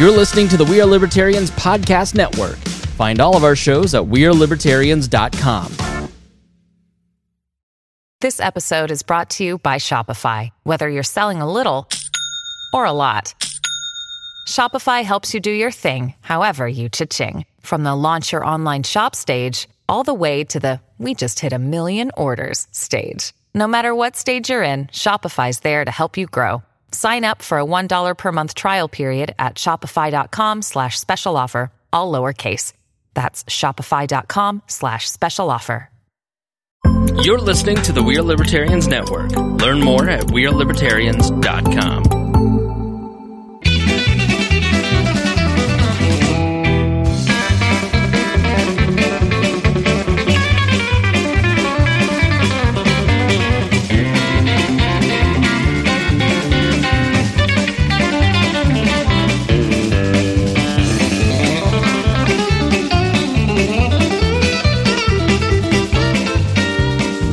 You're listening to the We Are Libertarians podcast network. Find all of our shows at wearelibertarians.com. This episode is brought to you by Shopify. Whether you're selling a little or a lot, Shopify helps you do your thing, however you cha-ching. From the launch your online shop stage, all the way to the we just hit 1 million orders stage. No matter what stage you're in, Shopify's there to help you grow. Sign up for a $1 per month trial period at shopify.com/special offer, all lowercase. That's shopify.com/special offer. You're listening to the We Are Libertarians Network. Learn more at wearelibertarians.com.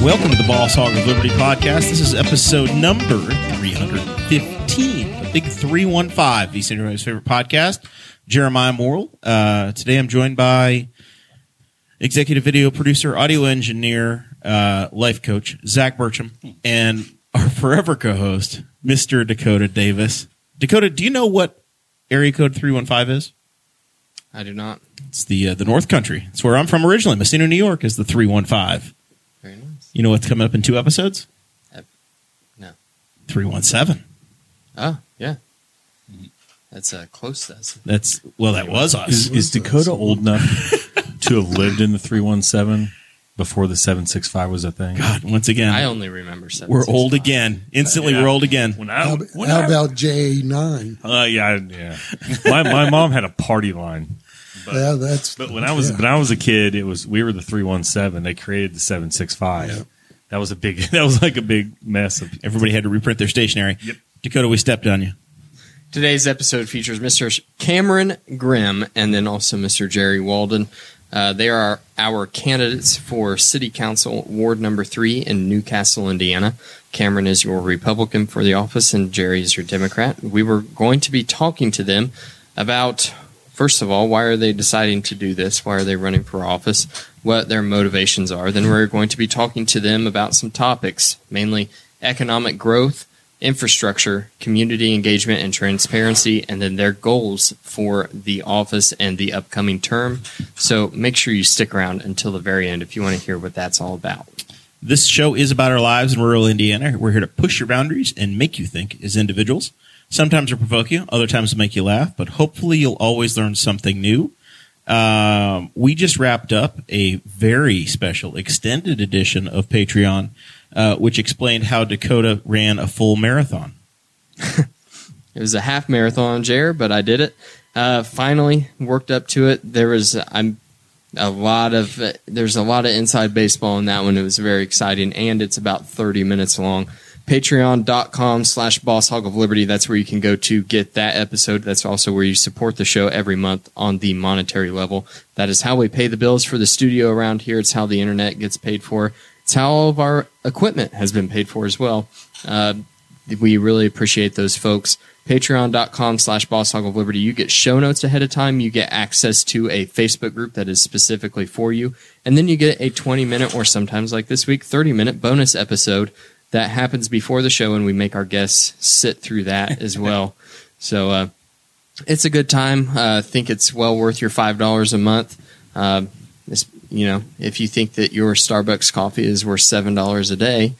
Welcome to the Boss Hog of Liberty podcast. This is episode number 315, the big 315, Eastern Indiana's favorite podcast. Jeremiah Morrill. Today I'm joined by executive video producer, audio engineer, life coach, Zach Burcham, and our forever co-host, Mr. Dakota Davis. Dakota, do you know what area code 315 is? I do not. It's the North Country. It's where I'm from originally. Messina, New York is the 315. You know what's coming up in 2 episodes? No. 317. Oh, yeah. That's close to us. That was us. Is Dakota old enough to have lived in the 317 before the 765 was a thing? God, once again. I only remember 765. We're old again. Instantly, yeah. We're old again. How about J9? Yeah. My mom had a party line. But when I was a kid, we were the 317. They created the 765. Yeah. That was like a big mess. Everybody had to reprint their stationery. Yep. Dakota, we stepped on you. Today's episode features Mr. Cameron Grimm and then also Mr. Jerry Walden. They are our candidates for City Council Ward Number 3 in Newcastle, Indiana. Cameron is your Republican for the office, and Jerry is your Democrat. We were going to be talking to them about. First of all, why are they deciding to do this? Why are they running for office? What their motivations are? Then we're going to be talking to them about some topics, mainly economic growth, infrastructure, community engagement and transparency, and then their goals for the office and the upcoming term. So make sure you stick around until the very end if you want to hear what that's all about. This show is about our lives in rural Indiana. We're here to push your boundaries and make you think as individuals. Sometimes it'll provoke you, other times it'll make you laugh, but hopefully you'll always learn something new. We just wrapped up a very special extended edition of Patreon, which explained how Dakota ran a full marathon. It was a half marathon, Jer, but I did it. Finally worked up to it. There's a lot of inside baseball in that one. It was very exciting, and it's about 30 minutes long. Patreon.com/Boss Hog of Liberty. That's where you can go to get that episode. That's also where you support the show every month on the monetary level. That is how we pay the bills for the studio around here. It's how the internet gets paid for. It's how all of our equipment has been paid for as well. We really appreciate those folks. Patreon.com/Boss Hog of Liberty. You get show notes ahead of time. You get access to a Facebook group that is specifically for you. And then you get a 20-minute or sometimes like this week, 30-minute bonus episode that happens before the show, and we make our guests sit through that as well. So it's a good time. I think it's well worth your $5 a month. If you think that your Starbucks coffee is worth $7 a day,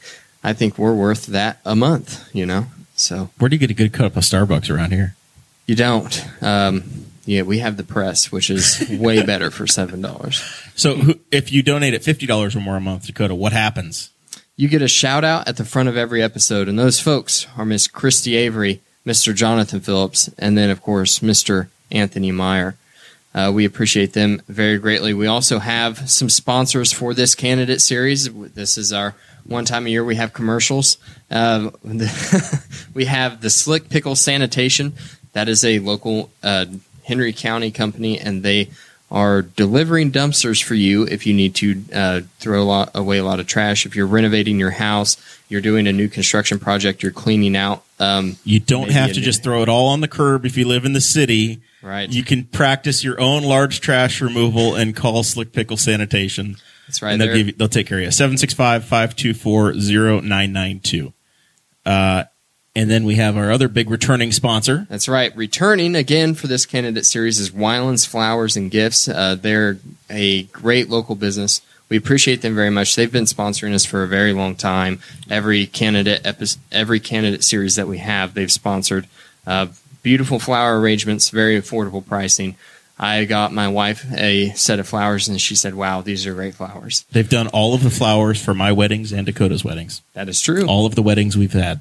I think we're worth that a month. So where do you get a good cup of Starbucks around here? You don't. We have the press, which is way better for $7. So if you donate at $50 or more a month, Dakota, what happens? You get a shout-out at the front of every episode, and those folks are Miss Christy Avery, Mr. Jonathan Phillips, and then, of course, Mr. Anthony Meyer. We appreciate them very greatly. We also have some sponsors for this candidate series. This is our one time a year we have commercials. We have the Slick Pickle Sanitation. That is a local Henry County company, and they are delivering dumpsters for you if you need to throw away a lot of trash. If you're renovating your house, you're doing a new construction project, you're cleaning out. You don't have to just throw it all on the curb if you live in the city. Right. You can practice your own large trash removal and call Slick Pickle Sanitation. That's right. And they'll take care of you. 765-524-0992. And then we have our other big returning sponsor. That's right. Returning again for this candidate series is Weiland's Flowers and Gifts. They're a great local business. We appreciate them very much. They've been sponsoring us for a very long time. Every candidate series that we have, they've sponsored. Beautiful flower arrangements, very affordable pricing. I got my wife a set of flowers, and she said, wow, these are great flowers. They've done all of the flowers for my weddings and Dakota's weddings. That is true. All of the weddings we've had.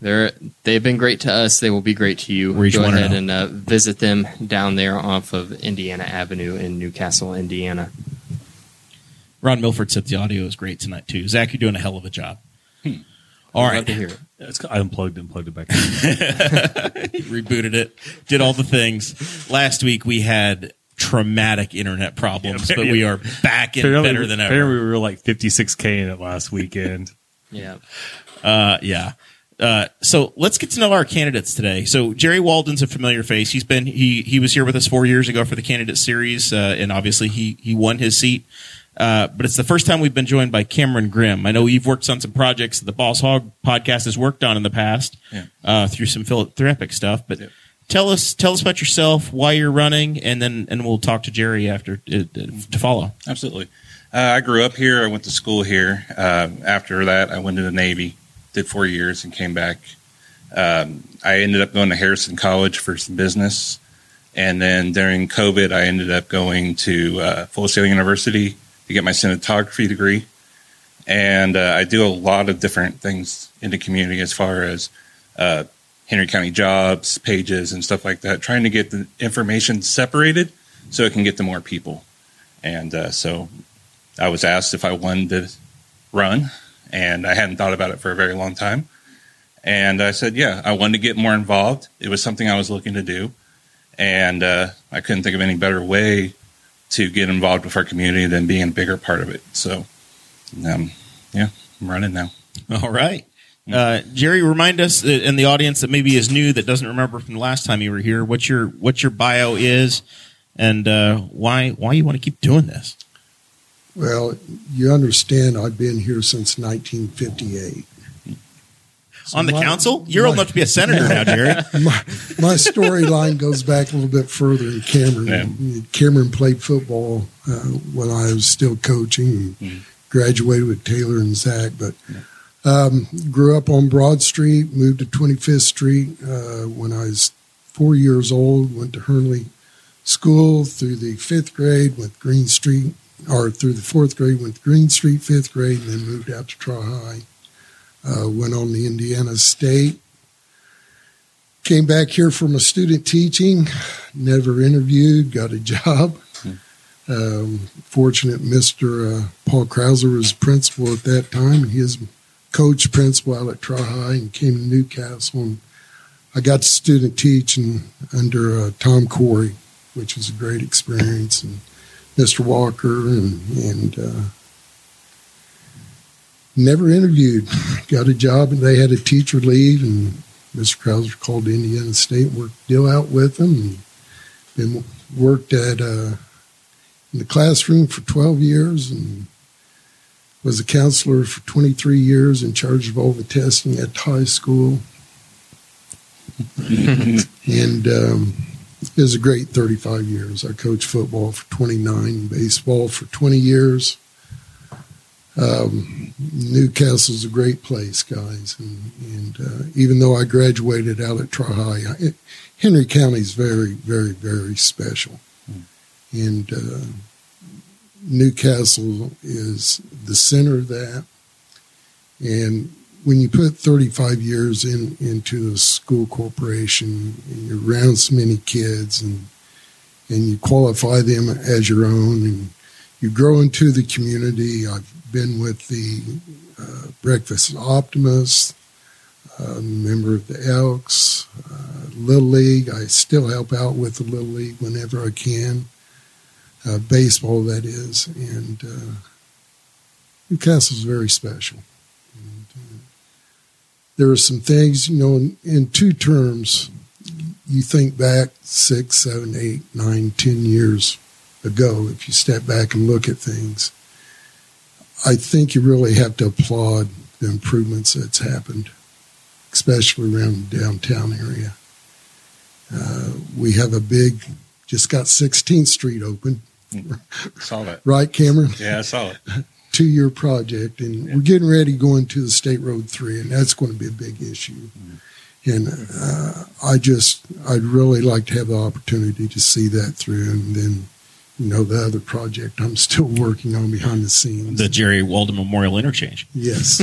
They've been great to us. They will be great to you. Go ahead and visit them down there off of Indiana Avenue in Newcastle, Indiana. Ron Milford said the audio is great tonight, too. Zach, you're doing a hell of a job. All right. I'd love to hear it. I unplugged and plugged it back in. Rebooted it. Did all the things. Last week we had traumatic internet problems, but we are back and better than ever. Apparently we were like 56K in it last weekend. Yeah. So let's get to know our candidates today. So Jerry Walden's a familiar face. He was here with us 4 years ago for the candidate series, and obviously he won his seat. But it's the first time we've been joined by Cameron Grimm. I know you've worked on some projects that the Boss Hog podcast has worked on in the past, through some philanthropic stuff. But tell us about yourself, why you're running, and we'll talk to Jerry after to follow. Absolutely. I grew up here. I went to school here. After that, I went to the Navy, did 4 years, and came back. I ended up going to Harrison College for some business. And then during COVID, I ended up going to Full Sail University to get my cinematography degree. And I do a lot of different things in the community as far as Henry County jobs, pages, and stuff like that, trying to get the information separated so it can get to more people. And so I was asked if I wanted to run, and I hadn't thought about it for a very long time. And I said, yeah, I wanted to get more involved. It was something I was looking to do. And I couldn't think of any better way to get involved with our community than being a bigger part of it. So, I'm running now. All right. Jerry, remind us in the audience that maybe is new, that doesn't remember from the last time you were here, what your bio is and why you want to keep doing this. Well, you understand I've been here since 1958. So on the council? You're old enough to be a senator now, Jerry. My storyline goes back a little bit further than Cameron. Yeah. Cameron played football when I was still coaching and graduated with Taylor and Zach. But grew up on Broad Street, moved to 25th Street when I was 4 years old, went to Hernley School through the fourth grade, went to Green Street, fifth grade, and then moved out to Tri-Hi. Went on to Indiana State, came back here for my student teaching, never interviewed, got a job. Fortunate Mr. Paul Krauser was principal at that time. He was coach principal out at Tri-Hi and came to Newcastle. And I got to student teaching under Tom Corey, which was a great experience, and Mr. Walker and never interviewed, got a job, and they had a teacher leave, and Mr. Krauser called Indiana State and worked a deal out with them. Been worked at in the classroom for 12 years and was a counselor for 23 years in charge of all the testing at high school. And it was a great 35 years. I coached football for 29, baseball for 20 years. Newcastle's a great place, guys, and even though I graduated out at Tri-Hi, Henry County's very, very, very special, and Newcastle is the center of that. And when you put 35 years into a school corporation, and you're around so many kids, and you qualify them as your own, and you grow into the community. I've been with the Breakfast Optimists, a member of the Elks, Little League. I still help out with the Little League whenever I can. baseball, that is. And Newcastle's very special. And, there are some things, you know, in two terms, you think back 6, 7, 8, 9, 10 years ago, if you step back and look at things, I think you really have to applaud the improvements that's happened, especially around the downtown area. We have a big, just got 16th Street open. Saw that. Right, Cameron? Yeah, I saw it. 2-year project, and we're getting ready going to the State Road 3, and that's going to be a big issue. And I'd really like to have the opportunity to see that through, and then, you know, the other project I'm still working on behind the scenes. The Jerry Walden Memorial Interchange. Yes.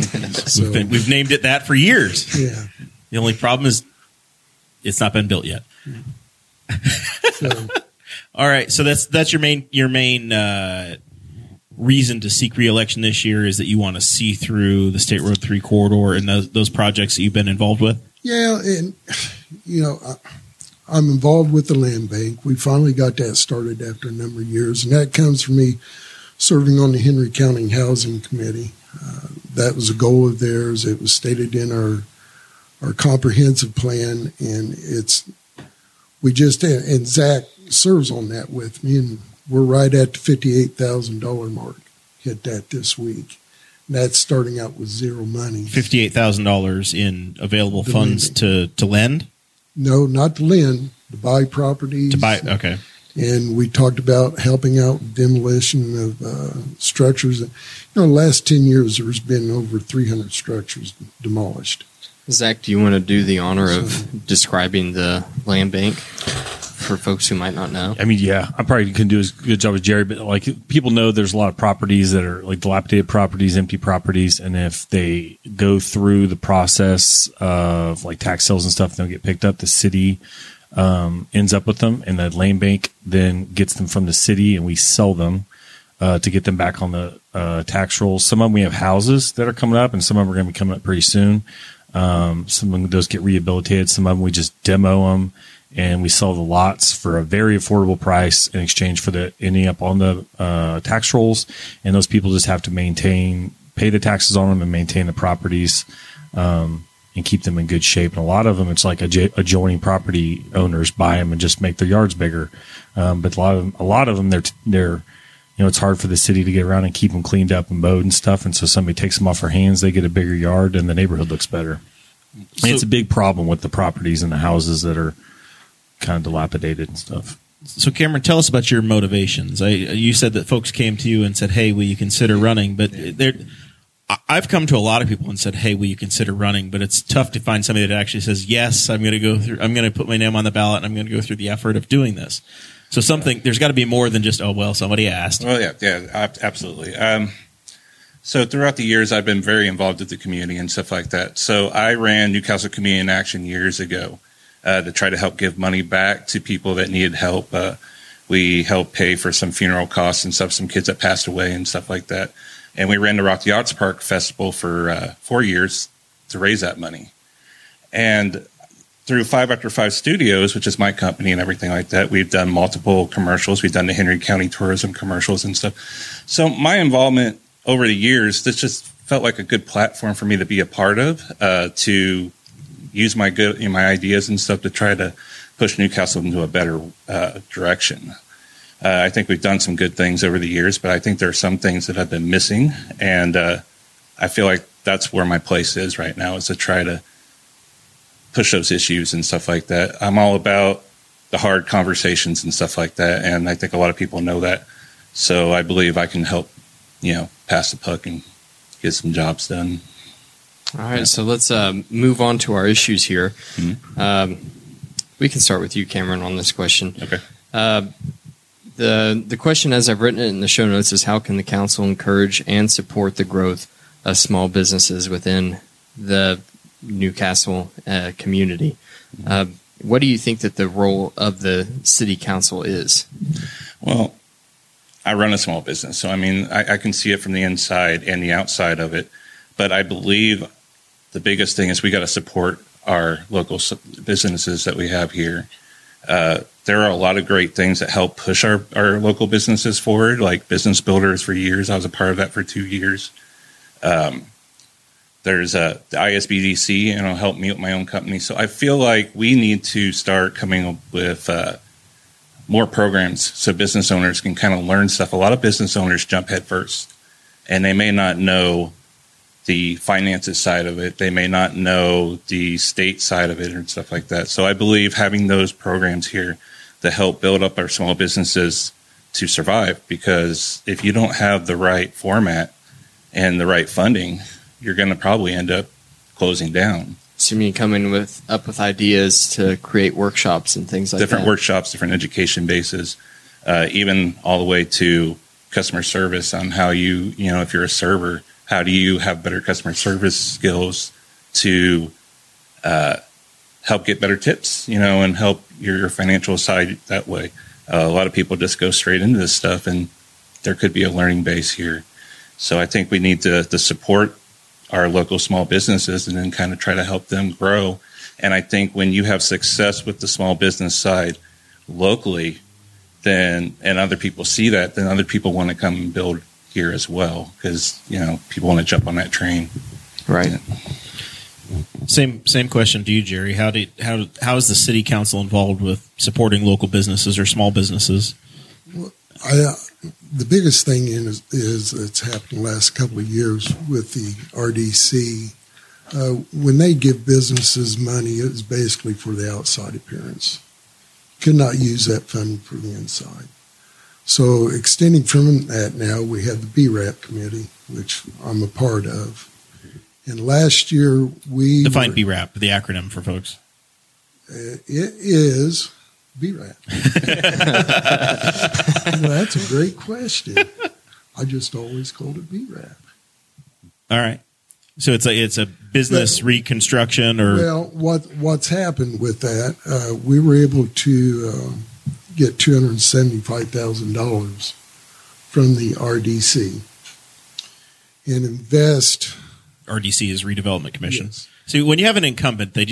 So, we've named it that for years. Yeah. The only problem is it's not been built yet. So. All right. So that's your main reason to seek re-election this year is that you want to see through the State Road 3 corridor and those projects that you've been involved with? Yeah. And, you know, I'm involved with the land bank. We finally got that started after a number of years, and that comes from me serving on the Henry County Housing Committee. That was a goal of theirs. It was stated in our comprehensive plan, and and Zach serves on that with me, and we're right at the $58,000 mark. Hit that this week. And that's starting out with zero money. $58,000 in available funds to lend? No, not to lend, to buy properties. To buy, okay. And we talked about helping out with demolition of structures. You know, the last 10 years, there's been over 300 structures demolished. Zach, do you want to do the honor of describing the land bank for folks who might not know? I mean, yeah, I probably couldn't do as good a job as Jerry, but like people know there's a lot of properties that are like dilapidated properties, empty properties, and if they go through the process of like tax sales and stuff, they'll get picked up. The city ends up with them, and the land bank then gets them from the city, and we sell them to get them back on the tax rolls. Some of them we have houses that are coming up, and some of them are going to be coming up pretty soon. Some of those get rehabilitated. Some of them we just demo them. And we sell the lots for a very affordable price in exchange for the ending up on the tax rolls. And those people just have to pay the taxes on them and maintain the properties and keep them in good shape. And a lot of them, it's like adjoining property owners buy them and just make their yards bigger. But a lot of them, they're you know, it's hard for the city to get around and keep them cleaned up and mowed and stuff. And so somebody takes them off our hands, they get a bigger yard, and the neighborhood looks better. So, and it's a big problem with the properties and the houses that are kind of dilapidated and stuff. So Cameron, tell us about your motivations. You said that folks came to you and said, hey, will you consider running? But I've come to a lot of people and said, hey, will you consider running? But it's tough to find somebody that actually says, yes, I'm going to put my name on the ballot, and I'm going to go through the effort of doing this. So there's got to be more than just, oh, well, somebody asked. Well, yeah, absolutely. So throughout the years, I've been very involved with the community and stuff like that. So I ran Newcastle Community in Action years ago. To try to help give money back to people that needed help. We helped pay for some funeral costs and stuff, some kids that passed away and stuff like that. And we ran the Rock the Arts Park Festival for 4 years to raise that money. And through 5 After 5 Studios, which is my company and everything like that, we've done multiple commercials. We've done the Henry County tourism commercials and stuff. So my involvement over the years, this just felt like a good platform for me to be a part of, to use my ideas and stuff to try to push Newcastle into a better direction. I think we've done some good things over the years, but I think there are some things that have been missing, and I feel like that's where my place is right now, is to try to push those issues and stuff like that. I'm all about the hard conversations and stuff like that, and I think a lot of people know that. So I believe I can help, you know, pass the puck and get some jobs done. All right, so let's move on to our issues here. Mm-hmm. We can start with you, Cameron, on this question. Okay. The question, as I've written it in the show notes, is how can the council encourage and support the growth of small businesses within the Newcastle community? What do you think that the role of the city council is? Well, I run a small business, so I mean, I can see it from the inside and the outside of it. But I believe the biggest thing is we got to support our local businesses that we have here. there are a lot of great things that help push our local businesses forward, like Business Builders for years. I was a part of that for 2 years. There's the ISBDC, and it'll help me with my own company. So I feel like we need to start coming up with more programs so business owners can kind of learn stuff. A lot of business owners jump head first, and they may not know the finances side of it. They may not know the state side of it and stuff like that. So I believe having those programs here to help build up our small businesses to survive, because if you don't have the right format and the right funding, you're going to probably end up closing down. So you mean coming up with ideas to create workshops and things like different that? Different workshops, different education bases, even all the way to customer service on how you know, if you're a server, how do you have better customer service skills to help get better tips, you know, and help your financial side that way? A lot of people just go straight into this stuff, and there could be a learning base here. So I think we need to support our local small businesses and then kind of try to help them grow. And I think when you have success with the small business side locally, and other people see that, then other people want to come and build here as well, because you know people want to jump on that train, right? Yeah. Same question to you, Jerry. How is the city council involved with supporting local businesses or small businesses? Well, the biggest thing is that's happened the last couple of years with the RDC. When they give businesses money, it's basically for the outside appearance. Could not use that fund for the inside. So extending from that now, we have the BRAP committee, which I'm a part of. And last year we... Define BRAP, the acronym for folks. It is BRAP. Well, that's a great question. I just always called it BRAP. All right. So it's a business reconstruction or... Well, what's happened with that, we were able to... get $275,000 from the RDC and invest. RDC is Redevelopment Commission. Yes. See, when you have an incumbent, they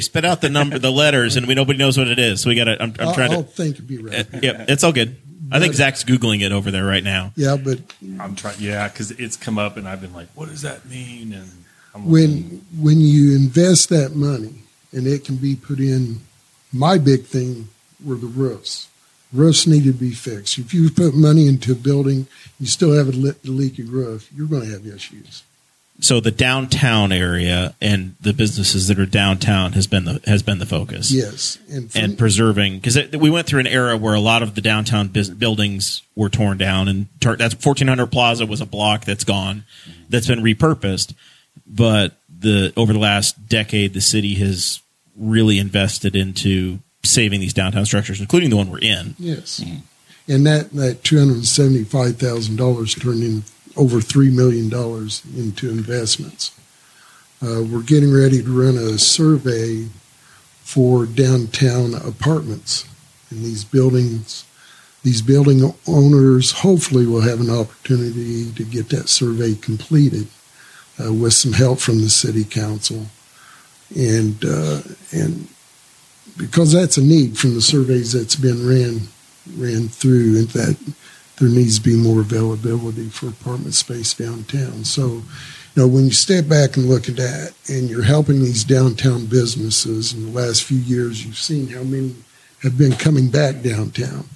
spit out the number, the letters, and nobody knows what it is. So we got to. I'm trying to. I'll think it'd be right. Yep, it's all good. I think Zach's googling it over there right now. Yeah, but I'm trying. Yeah, because it's come up, and I've been like, "What does that mean?" And I'm when you invest that money, and it can be put in. My big thing were the roofs. Roofs need to be fixed. If you put money into a building, you still have a leaky roof, you're going to have issues. So the downtown area and the businesses that are downtown has been the focus. Yes, and preserving, because we went through an era where a lot of the downtown buildings were torn down, and that's 1400 Plaza was a block that's gone, that's been repurposed. But over the last decade, the city has really invested into saving these downtown structures, including the one we're in. Yes. Mm-hmm. And that $275,000 turned in over $3 million into investments. We're getting ready to run a survey for downtown apartments. And these building owners hopefully will have an opportunity to get that survey completed with some help from the city council. And because that's a need from the surveys that's been ran through, and that there needs to be more availability for apartment space downtown. So, you know, when you step back and look at that, and you're helping these downtown businesses, in the last few years you've seen how many have been coming back downtown.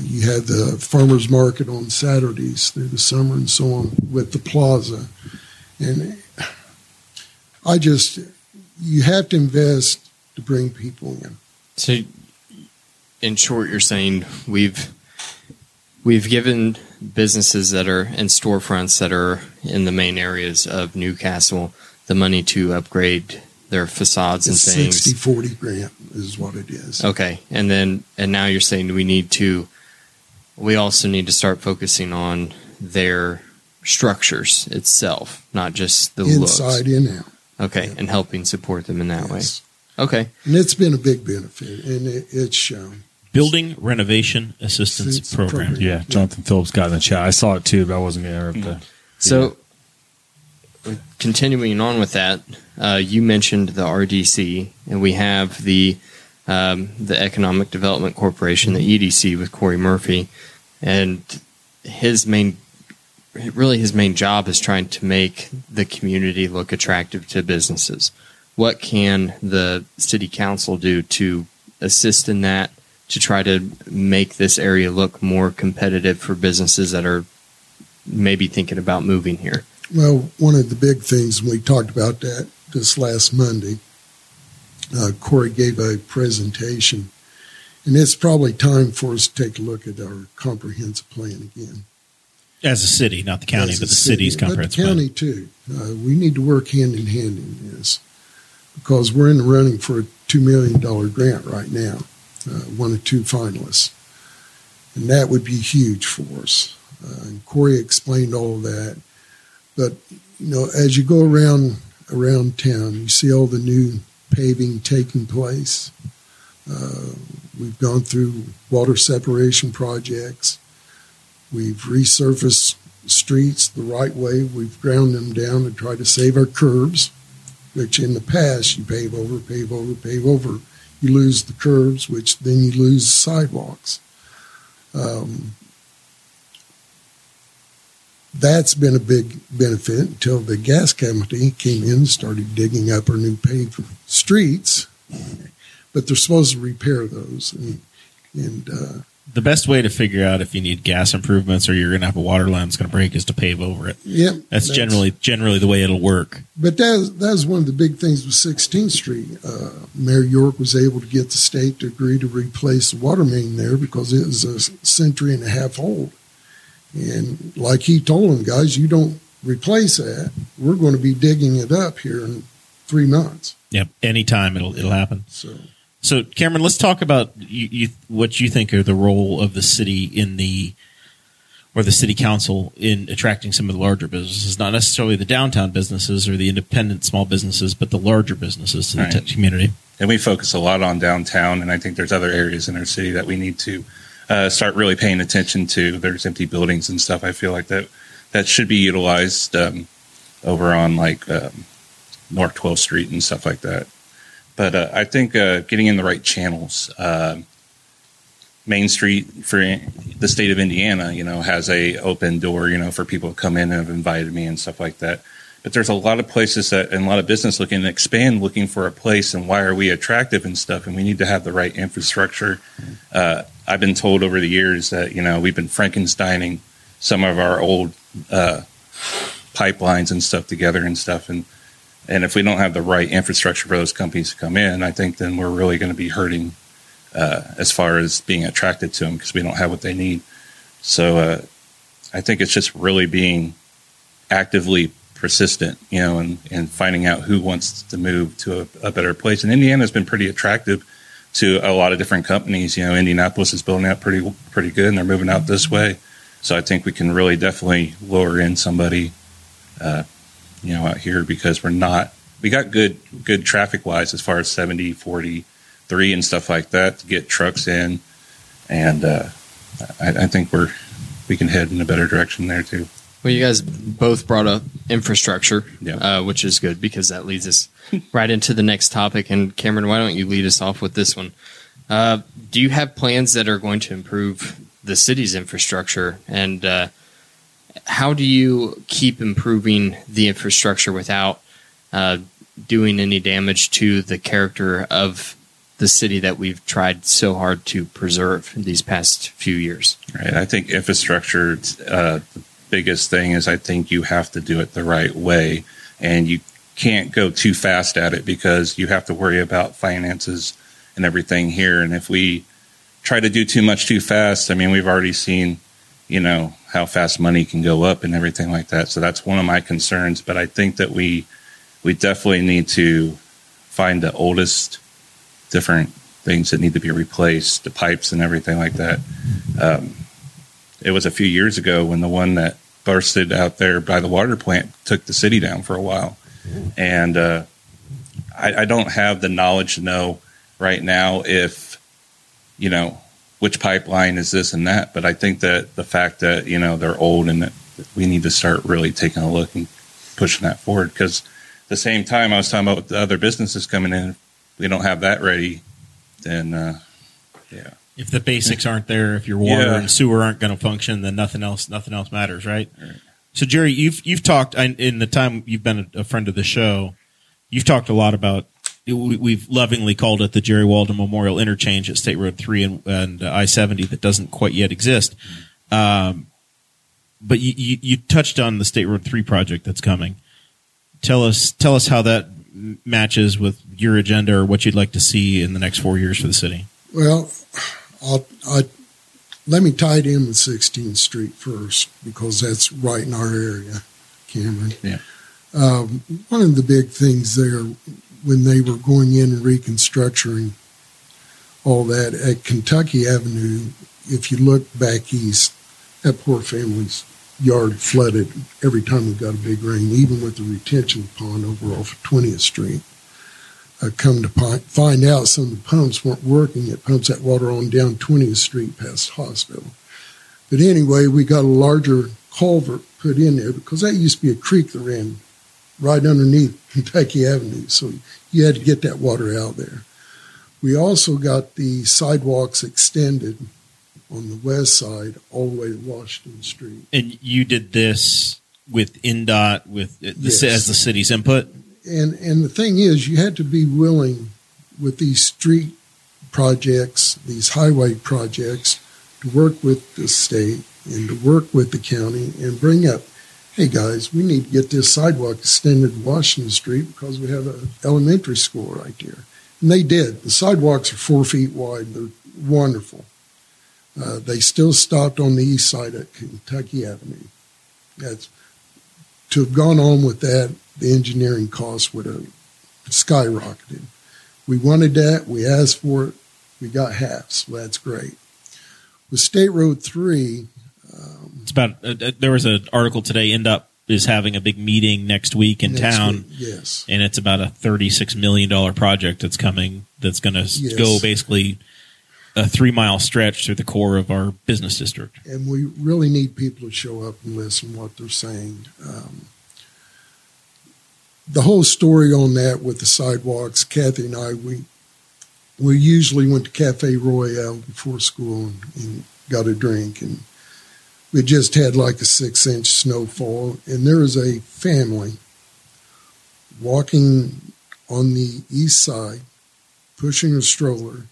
You had the farmers market on Saturdays through the summer and so on with the plaza. And you have to invest to bring people in. So in short, you're saying we've given businesses that are in storefronts that are in the main areas of Newcastle the money to upgrade their facades and things. 60-40 grant is what it is. Okay. And now you're saying we also need to start focusing on their structures itself, not just the looks. Inside and out. Okay. Yeah. And helping support them in that way. Okay. And it's been a big benefit, and it's shown. Building Renovation Assistance Program. Yeah, Jonathan Phillips got in the chat. I saw it too, but I wasn't going to interrupt. So, continuing on with that, you mentioned the RDC, and we have the the Economic Development Corporation, the EDC, with Corey Murphy. And his main job is trying to make the community look attractive to businesses. What can the city council do to assist in that, to try to make this area look more competitive for businesses that are maybe thinking about moving here? Well, one of the big things, we talked about that this last Monday, Corey gave a presentation, and it's probably time for us to take a look at our comprehensive plan again. As a city, not the county, but the city's comprehensive plan. But the county, too. We need to work hand-in-hand in this, because we're in the running for a $2 million grant right now, one of two finalists. And that would be huge for us. And Corey explained all of that. But, you know, as you go around town, you see all the new paving taking place. We've gone through water separation projects. We've resurfaced streets the right way. We've ground them down to try to save our curbs, which in the past you pave over. You lose the curbs, which then you lose sidewalks. That's been a big benefit until the gas company came in and started digging up our new paved streets. But they're supposed to repair those. And the best way to figure out if you need gas improvements or you're going to have a water line that's going to break is to pave over it. Yep, that's generally the way it'll work. But that was one of the big things with 16th Street. Mayor York was able to get the state to agree to replace the water main there because it was a 1.5 centuries old. And like he told them, guys, you don't replace that, we're going to be digging it up here in 3 months. Yep, anytime it'll happen. So Cameron, let's talk about what you think are the role of the city or the city council in attracting some of the larger businesses, not necessarily the downtown businesses or the independent small businesses, but the larger businesses to the community. And we focus a lot on downtown, and I think there's other areas in our city that we need to start really paying attention to. There's empty buildings and stuff. I feel like that should be utilized over on North 12th Street and stuff like that. But I think getting in the right channels, Main Street for the state of Indiana, you know, has a open door, you know, for people to come in and have invited me and stuff like that. But there's a lot of places and a lot of business looking to expand, looking for a place, and why are we attractive and stuff, and we need to have the right infrastructure. I've been told over the years that, you know, we've been Frankensteining some of our old pipelines and stuff together and stuff. And if we don't have the right infrastructure for those companies to come in, I think then we're really going to be hurting as far as being attracted to them, because we don't have what they need. So I think it's just really being actively persistent, you know, and finding out who wants to move to a better place. And Indiana's been pretty attractive to a lot of different companies. You know, Indianapolis is building out pretty good, and they're moving out this way. So I think we can really definitely lure in somebody, you know, out here, because we got good traffic wise as far as 70, 43 and stuff like that to get trucks in. And I think we can head in a better direction there too. Well, you guys both brought up infrastructure, which is good, because that leads us right into the next topic. And Cameron, why don't you lead us off with this one? Do you have plans that are going to improve the city's infrastructure? And how do you keep improving the infrastructure without doing any damage to the character of the city that we've tried so hard to preserve these past few years? Right. I think infrastructure, the biggest thing is, I think you have to do it the right way, and you can't go too fast at it, because you have to worry about finances and everything here. And if we try to do too much too fast, I mean, we've already seen, you know, how fast money can go up and everything like that. So that's one of my concerns. But I think that we definitely need to find the oldest different things that need to be replaced, the pipes and everything like that. It was a few years ago when the one that bursted out there by the water plant took the city down for a while. And I don't have the knowledge to know right now if, you know, which pipeline is this and that. But I think that the fact that, you know, they're old, and that we need to start really taking a look and pushing that forward. Because at the same time, I was talking about the other businesses coming in. If we don't have that ready, then yeah. If the basics aren't there, if your water and sewer aren't going to function, then nothing else matters, right? Right. So Jerry, you've talked in the time you've been a friend of the show. You've talked a lot about. We've lovingly called it the Jerry Walden Memorial Interchange at State Road 3 and I-70 that doesn't quite yet exist. But you touched on the State Road 3 project that's coming. Tell us how that matches with your agenda or what you'd like to see in the next 4 years for the city. Well, let me tie it in with 16th Street first because that's right in our area, Cameron. Yeah. One of the big things there when they were going in and reconstructing all that at Kentucky Avenue, if you look back east, that poor family's yard flooded every time we got a big rain, even with the retention pond over off of 20th Street. I come to find out some of the pumps weren't working. It pumps that water on down 20th Street past the hospital. But anyway, we got a larger culvert put in there because that used to be a creek that ran right underneath Kentucky Avenue. So you had to get that water out there. We also got the sidewalks extended on the west side all the way to Washington Street. And you did this with INDOT as the city's input? And the thing is, you had to be willing with these street projects, these highway projects, to work with the state and to work with the county and bring up, hey, guys, we need to get this sidewalk extended to Washington Street because we have an elementary school right there. And they did. The sidewalks are 4 feet wide. They're wonderful. They still stopped on the east side at Kentucky Avenue. To have gone on with that, the engineering costs would have skyrocketed. We wanted that. We asked for it. We got half, so that's great. With State Road 3... it's about. There was an article today. INDOT is having a big meeting next week in town. Yes, and it's about a $36 million project that's coming. That's going to go basically a 3-mile stretch through the core of our business district. And we really need people to show up and listen to what they're saying. The whole story on that with the sidewalks. Kathy and I, we usually went to Cafe Royale before school and got a drink and. We just had like a 6-inch snowfall, and there is a family walking on the east side, pushing a stroller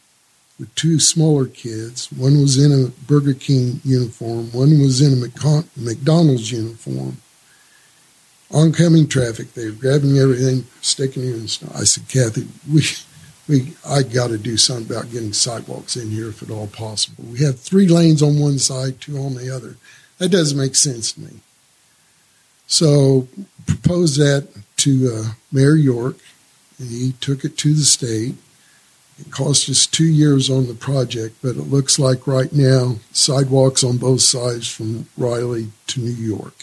with two smaller kids. One was in a Burger King uniform. One was in a McDonald's uniform. Oncoming traffic, they were grabbing everything, sticking it in the snow. I said, Kathy, I got to do something about getting sidewalks in here if at all possible. We have 3 lanes on one side, 2 on the other. That doesn't make sense to me. So proposed that to Mayor York, and he took it to the state. It cost us 2 years on the project, but it looks like right now sidewalks on both sides from Raleigh to New York.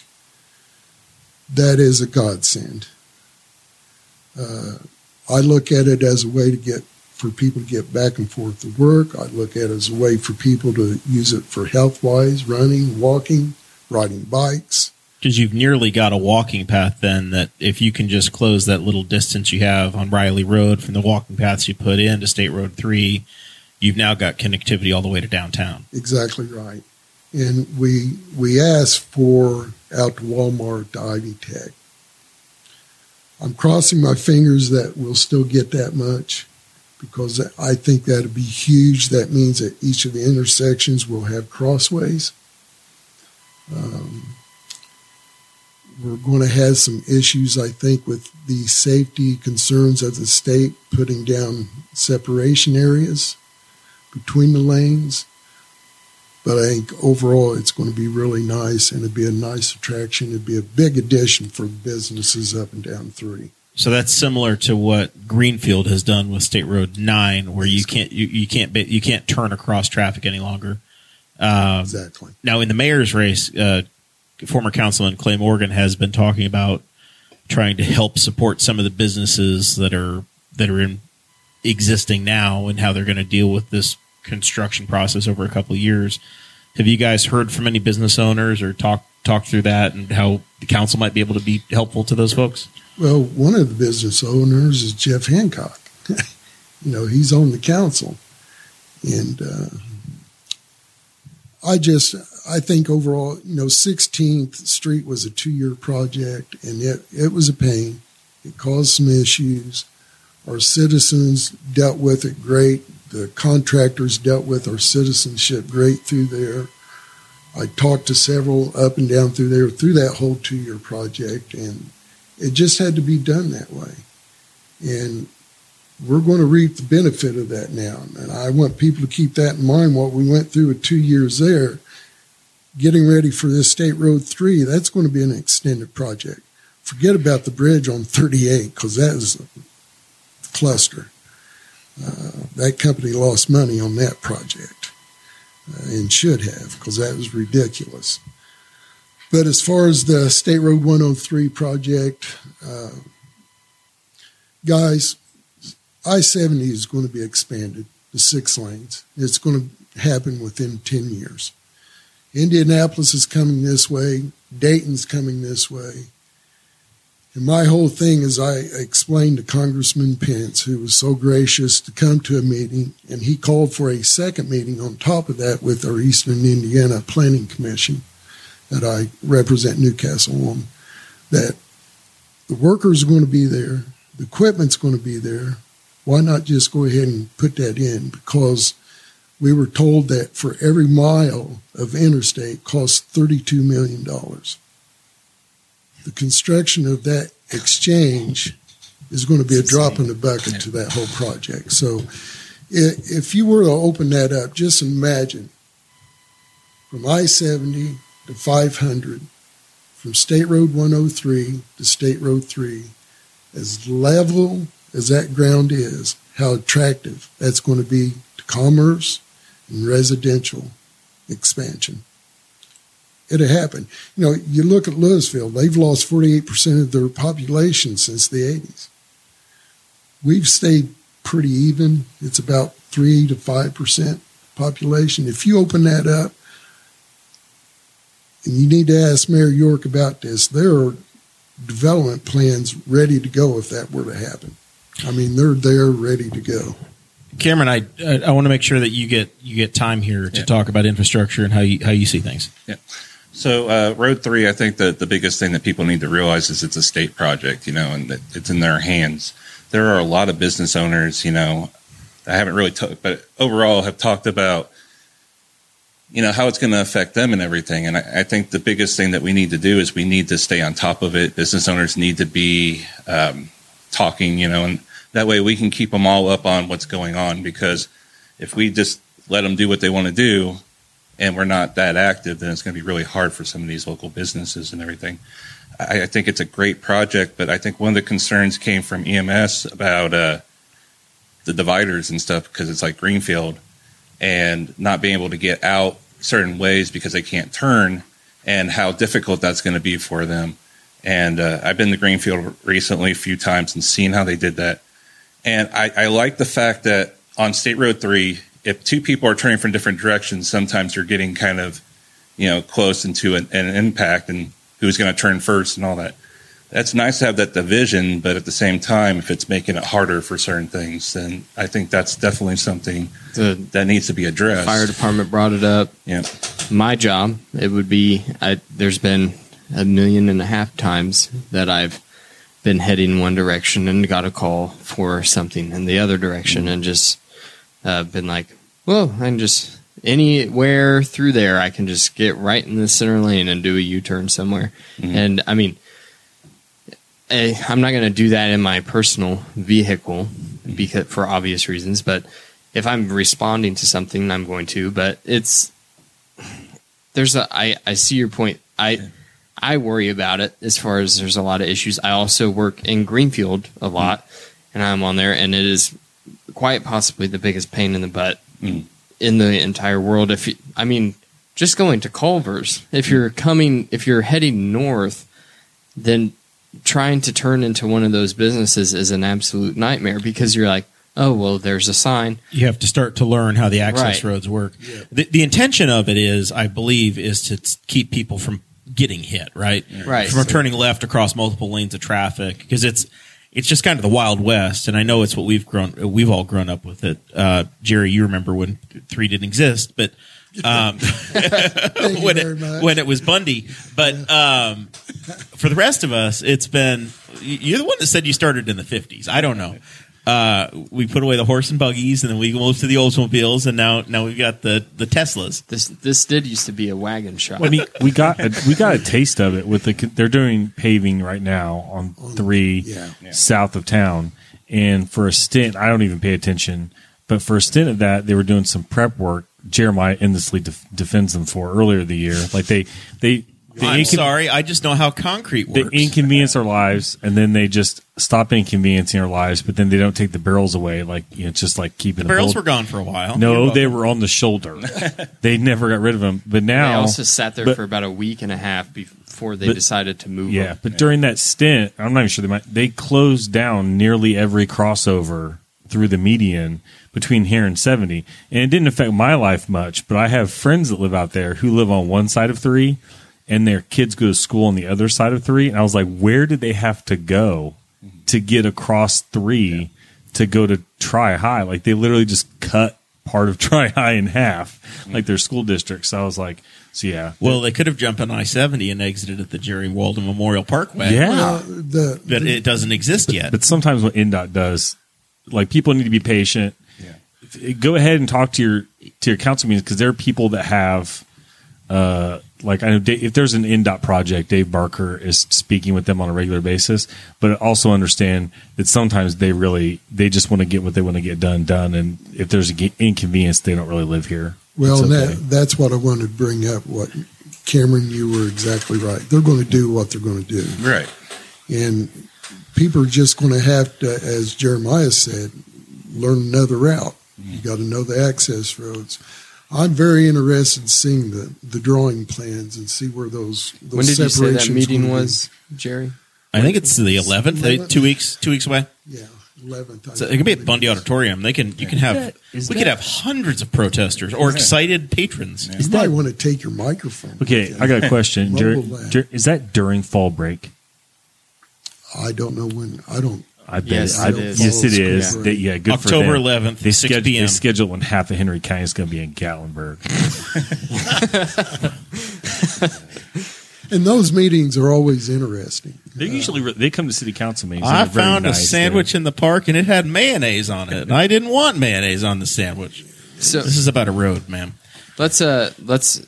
That is a godsend. I look at it as a way for people to get back and forth to work. I look at it as a way for people to use it for health-wise, running, walking, riding bikes. Because you've nearly got a walking path then that if you can just close that little distance you have on Riley Road from the walking paths you put in to State Road 3, you've now got connectivity all the way to downtown. Exactly right. And we asked for out to Walmart to Ivy Tech. I'm crossing my fingers that we'll still get that much because I think that would be huge. That means that each of the intersections will have crossways. We're going to have some issues, I think, with the safety concerns of the state putting down separation areas between the lanes. But I think overall it's going to be really nice, and it'd be a nice attraction. It'd be a big addition for businesses up and down 3. So that's similar to what Greenfield has done with State Road 9, where you can't turn across traffic any longer. Exactly. Now in the mayor's race, former councilman Clay Morgan has been talking about trying to help support some of the businesses that are in existing now and how they're going to deal with this construction process over a couple of years. Have you guys heard from any business owners or talked through that and how the council might be able to be helpful to those folks? Well, one of the business owners is Jeff Hancock. He's on the council. And I think overall, 16th Street was a 2-year project, and it was a pain. It caused some issues. Our citizens dealt with it great. The contractors dealt with our citizenship great through there. I talked to several up and down through there through that whole 2-year project, and it just had to be done that way. And we're going to reap the benefit of that now. And I want people to keep that in mind, what we went through with 2 years there, getting ready for this State Road 3. That's going to be an extended project. Forget about the bridge on 38, because that is a cluster. That company lost money on that project, and should have, because that was ridiculous. But as far as the State Road 103 project, guys, I-70 is going to be expanded to 6 lanes. It's going to happen within 10 years. Indianapolis is coming this way. Dayton's coming this way. And my whole thing is, I explained to Congressman Pence, who was so gracious to come to a meeting, and he called for a second meeting on top of that with our Eastern Indiana Planning Commission that I represent Newcastle on, that the workers are going to be there, the equipment's going to be there. Why not just go ahead and put that in? Because we were told that for every mile of interstate costs $32 million. The construction of that exchange is going to be a drop in the bucket to that whole project. So if you were to open that up, just imagine from I-70 to 500, from State Road 103 to State Road 3, as level as that ground is, how attractive that's going to be to commerce and residential expansion. It'll happen. You look at Louisville, they've lost 48% of their population since the 80s. We've stayed pretty even. It's about 3 to 5% population. If you open that up, and you need to ask Mayor York about this, there are development plans ready to go if that were to happen. I mean, they're there ready to go. Cameron, I want to make sure that you get time here to talk about infrastructure and how you see things. Yeah. So Road 3, I think that the biggest thing that people need to realize is it's a state project, and that it's in their hands. There are a lot of business owners, I haven't really talked, but overall have talked about, how it's going to affect them and everything. And I think the biggest thing that we need to do is we need to stay on top of it. Business owners need to be talking, and that way we can keep them all up on what's going on, because if we just let them do what they want to do and we're not that active, then it's going to be really hard for some of these local businesses and everything. I think it's a great project, but I think one of the concerns came from EMS about the dividers and stuff, because it's like Greenfield and not being able to get out certain ways because they can't turn, and how difficult that's going to be for them. And I've been to Greenfield recently a few times and seen how they did that. And I like the fact that on State Road 3, if 2 people are turning from different directions, sometimes you're getting kind of, close into an impact and who's going to turn first and all that. That's nice to have that division, but at the same time, if it's making it harder for certain things, then I think that's definitely something that needs to be addressed. Fire department brought it up. Yeah, my job, it would be, there's been 1.5 million times that I've been heading one direction and got a call for something in the other direction, and just been like, well, I'm just anywhere through there. I can just get right in the center lane and do a U-turn somewhere. Mm-hmm. And I mean, I'm not going to do that in my personal vehicle because for obvious reasons, but if I'm responding to something, I'm going to, but I see your point. I worry about it as far as there's a lot of issues. I also work in Greenfield a lot, and I'm on there, and it is quite possibly the biggest pain in the butt in the entire world. Just going to Culver's, if you're heading north, then trying to turn into one of those businesses is an absolute nightmare, because you're like, oh, well, there's a sign. You have to start to learn how the access roads work. Yeah. The intention of it is, I believe, is to keep people from getting hit, right? Right. From turning left across multiple lanes of traffic, because it's it's just kind of the Wild West, and I know it's what we've all grown up with it. Jerry, you remember when 3 didn't exist, but when it was Bundy. But for the rest of us, it's been you're the one that said you started in the 50s. I don't know. We put away the horse and buggies, and then we moved to the Oldsmobiles, and now we've got the Teslas. This did used to be a wagon shop. Well, I mean, we got a taste of it with they're doing paving right now on 3 south of town, and for a stint, I don't even pay attention, but for a stint of that, they were doing some prep work. Jeremiah endlessly defends them for earlier in the year, like they. Sorry, I just know how concrete works. They inconvenience our lives, and then they just stop inconveniencing our lives, but then they don't take the barrels away. Like, you know, it's just like keeping the barrels were gone for a while. No, they were on the shoulder. They never got rid of them. But now... They also sat there for about a week and a half before they decided to move them. But during that stint, I'm not even sure they closed down nearly every crossover through the median between here and 70. And it didn't affect my life much, but I have friends that live out there who live on one side of 3, and their kids go to school on the other side of 3. And I was like, where did they have to go to get across 3 to go to Tri-Hi? Like, they literally just cut part of Tri-Hi in half, like their school district. So I was like, Well, they could have jumped on I-70 and exited at the Jerry Walden Memorial Parkway. Yeah. Well, but it doesn't exist yet. But sometimes what INDOT does, like, people need to be patient. Yeah. Go ahead and talk to your council meetings, because there are people that have... like, I know if there's an INDOT project, Dave Barker is speaking with them on a regular basis, but also understand that sometimes they just want to get what they want to get done. And if there's an inconvenience, they don't really live here. Well, that's what I wanted to bring up. What Cameron, you were exactly right. They're going to do what they're going to do. Right. And people are just going to have to, as Jeremiah said, learn another route. You got to know the access roads. I'm very interested in seeing the drawing plans and see where those when did you say that meeting was, Jerry? I think it's the 11th, 2 weeks away. Yeah, 11th. So it could be at Bundy Auditorium. We could have hundreds of protesters or excited patrons. You might want to take your microphone. Okay, I got a question. Jerry, is that during fall break? I don't know when. Yes, it is. Good October for 11th, they 6 p.m. They schedule when half of Henry County is going to be in Gatlinburg. And those meetings are always interesting. They usually come to city council meetings. I found a sandwich in the park, and it had mayonnaise on it, and I didn't want mayonnaise on the sandwich. So this is about a road, ma'am. Let's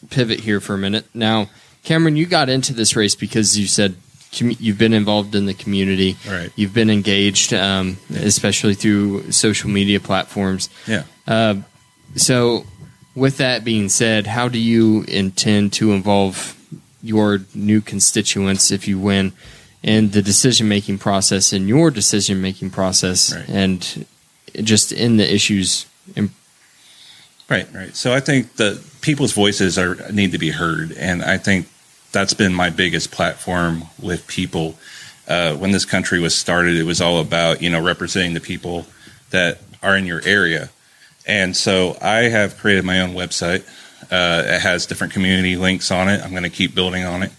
pivot here for a minute. Now, Cameron, you got into this race because you said you've been involved in the community. Right. You've been engaged, especially through social media platforms. Yeah. So with that being said, how do you intend to involve your new constituents, if you win, in the decision-making process, in your decision-making process, and just in the issues? Right. So I think the people's voices need to be heard, and I think that's been my biggest platform with people. When this country was started, it was all about, representing the people that are in your area. And so I have created my own website. It has different community links on it. I'm going to keep building on it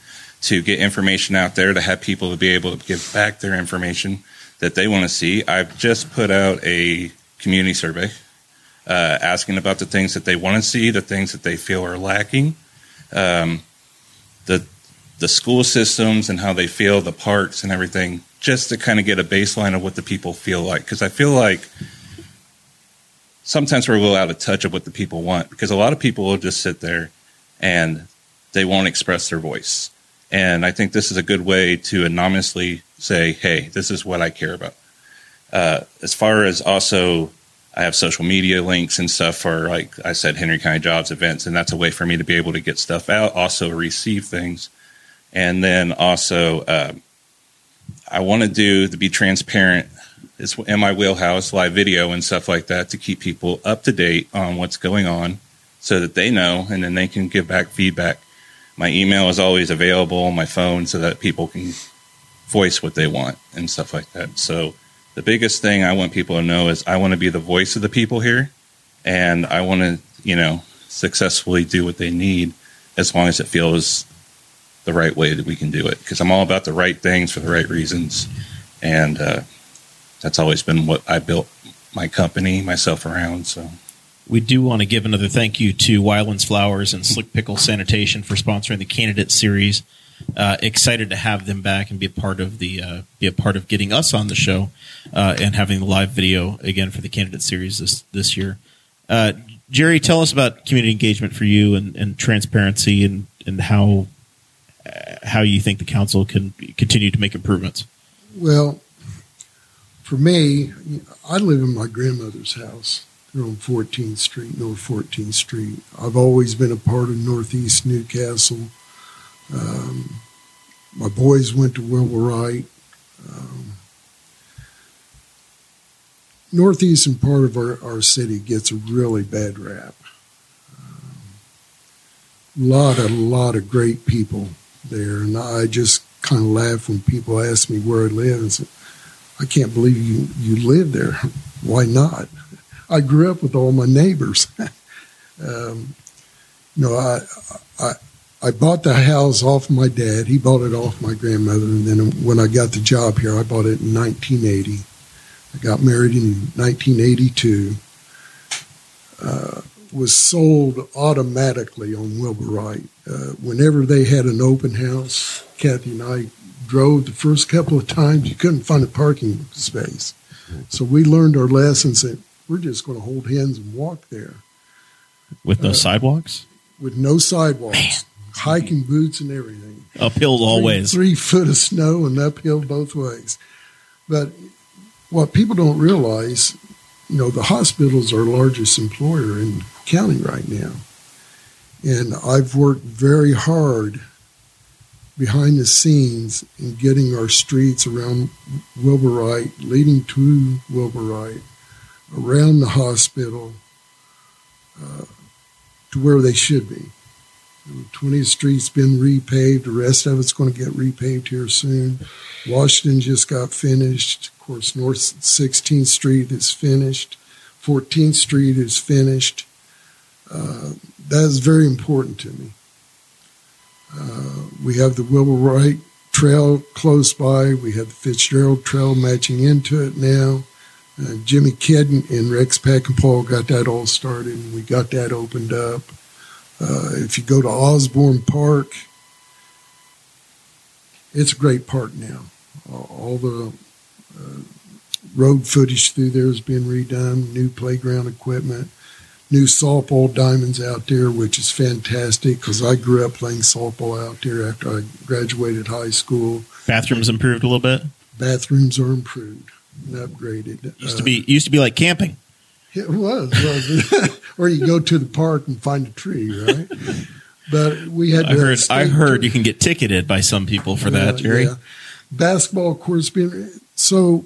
to get information out there, to have people to be able to give back their information that they want to see. I've just put out a community survey asking about the things that they want to see, the things that they feel are lacking. The school systems and how they feel, the parks and everything, just to kind of get a baseline of what the people feel like. Because I feel like sometimes we're a little out of touch of what the people want, because a lot of people will just sit there and they won't express their voice. And I think this is a good way to anonymously say, hey, this is what I care about. As far as also, I have social media links and stuff for, like I said, Henry County Jobs events, and that's a way for me to be able to get stuff out, also receive things. And then also, I want to be transparent. It's in my wheelhouse, live video and stuff like that, to keep people up to date on what's going on so that they know, and then they can give back feedback. My email is always available on my phone so that people can voice what they want and stuff like that. So the biggest thing I want people to know is I want to be the voice of the people here, and I want to, successfully do what they need, as long as it feels the right way that we can do it. Because I'm all about the right things for the right reasons, and that's always been what I built my company, myself around. So we do want to give another thank you to Wylands Flowers and Slick Pickle Sanitation for sponsoring the candidate series. Excited to have them back and be a part of the getting us on the show and having the live video again for the candidate series this year. Jerry, tell us about community engagement for you and transparency and how you think the council can continue to make improvements. Well, for me, I live in my grandmother's house. They're on 14th Street, North 14th Street. I've always been a part of Northeast Newcastle. My boys went to Wilbur Wright. Northeastern part of our city gets a really bad rap. A lot of great people there, and I just kind of laugh when people ask me where I live and say, I can't believe you live there. Why not? I grew up with all my neighbors. I bought the house off my dad. He bought it off my grandmother. And then when I got the job here, I bought it in 1980. I got married in 1982. Was sold automatically on Wilbur Wright. Whenever they had an open house, Kathy and I drove the first couple of times. You couldn't find a parking space. So we learned our lessons that we're just going to hold hands and walk there. With no sidewalks? With no sidewalks. Man. Hiking boots and everything. Uphill always. 3 foot of snow and uphill both ways. But what people don't realize, the hospital's our largest employer in the county right now. And I've worked very hard behind the scenes in getting our streets around Wilbur Wright, leading to Wilbur Wright, around the hospital, to where they should be. 20th Street's been repaved. The rest of it's going to get repaved here soon. Washington just got finished. Of course, North 16th Street is finished. 14th Street is finished. That is very important to me. We have the Wilbur Wright Trail close by. We have the Fitzgerald Trail matching into it now. Jimmy Kidd and Rex Peckinpah got that all started, and we got that opened up. If you go to Osborne Park, it's a great park now. All the road footage through there has been redone, new playground equipment, new softball diamonds out there, which is fantastic because I grew up playing softball out there after I graduated high school. Bathrooms improved a little bit? Bathrooms are improved and upgraded. Used to be like camping. It was. Or you go to the park and find a tree, right? But we had. I heard you can get ticketed by some people for that, Jerry. Yeah. Basketball courts being so,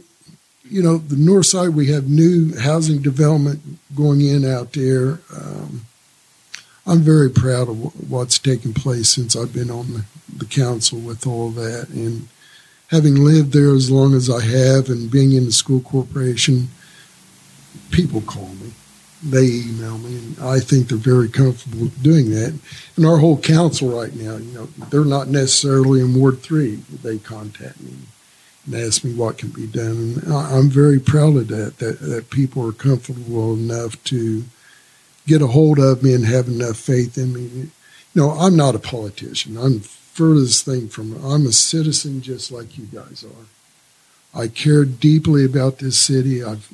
the north side we have new housing development going in out there. I'm very proud of what's taken place since I've been on the council with all that, and having lived there as long as I have, and being in the school corporation. People call me, they email me, and I think they're very comfortable doing that. And our whole council right now, they're not necessarily in Ward 3. They contact me and ask me what can be done. And I'm very proud of that people are comfortable enough to get a hold of me and have enough faith in me. I'm not a politician. I'm the furthest thing from it. I'm a citizen just like you guys are. I care deeply about this city. I've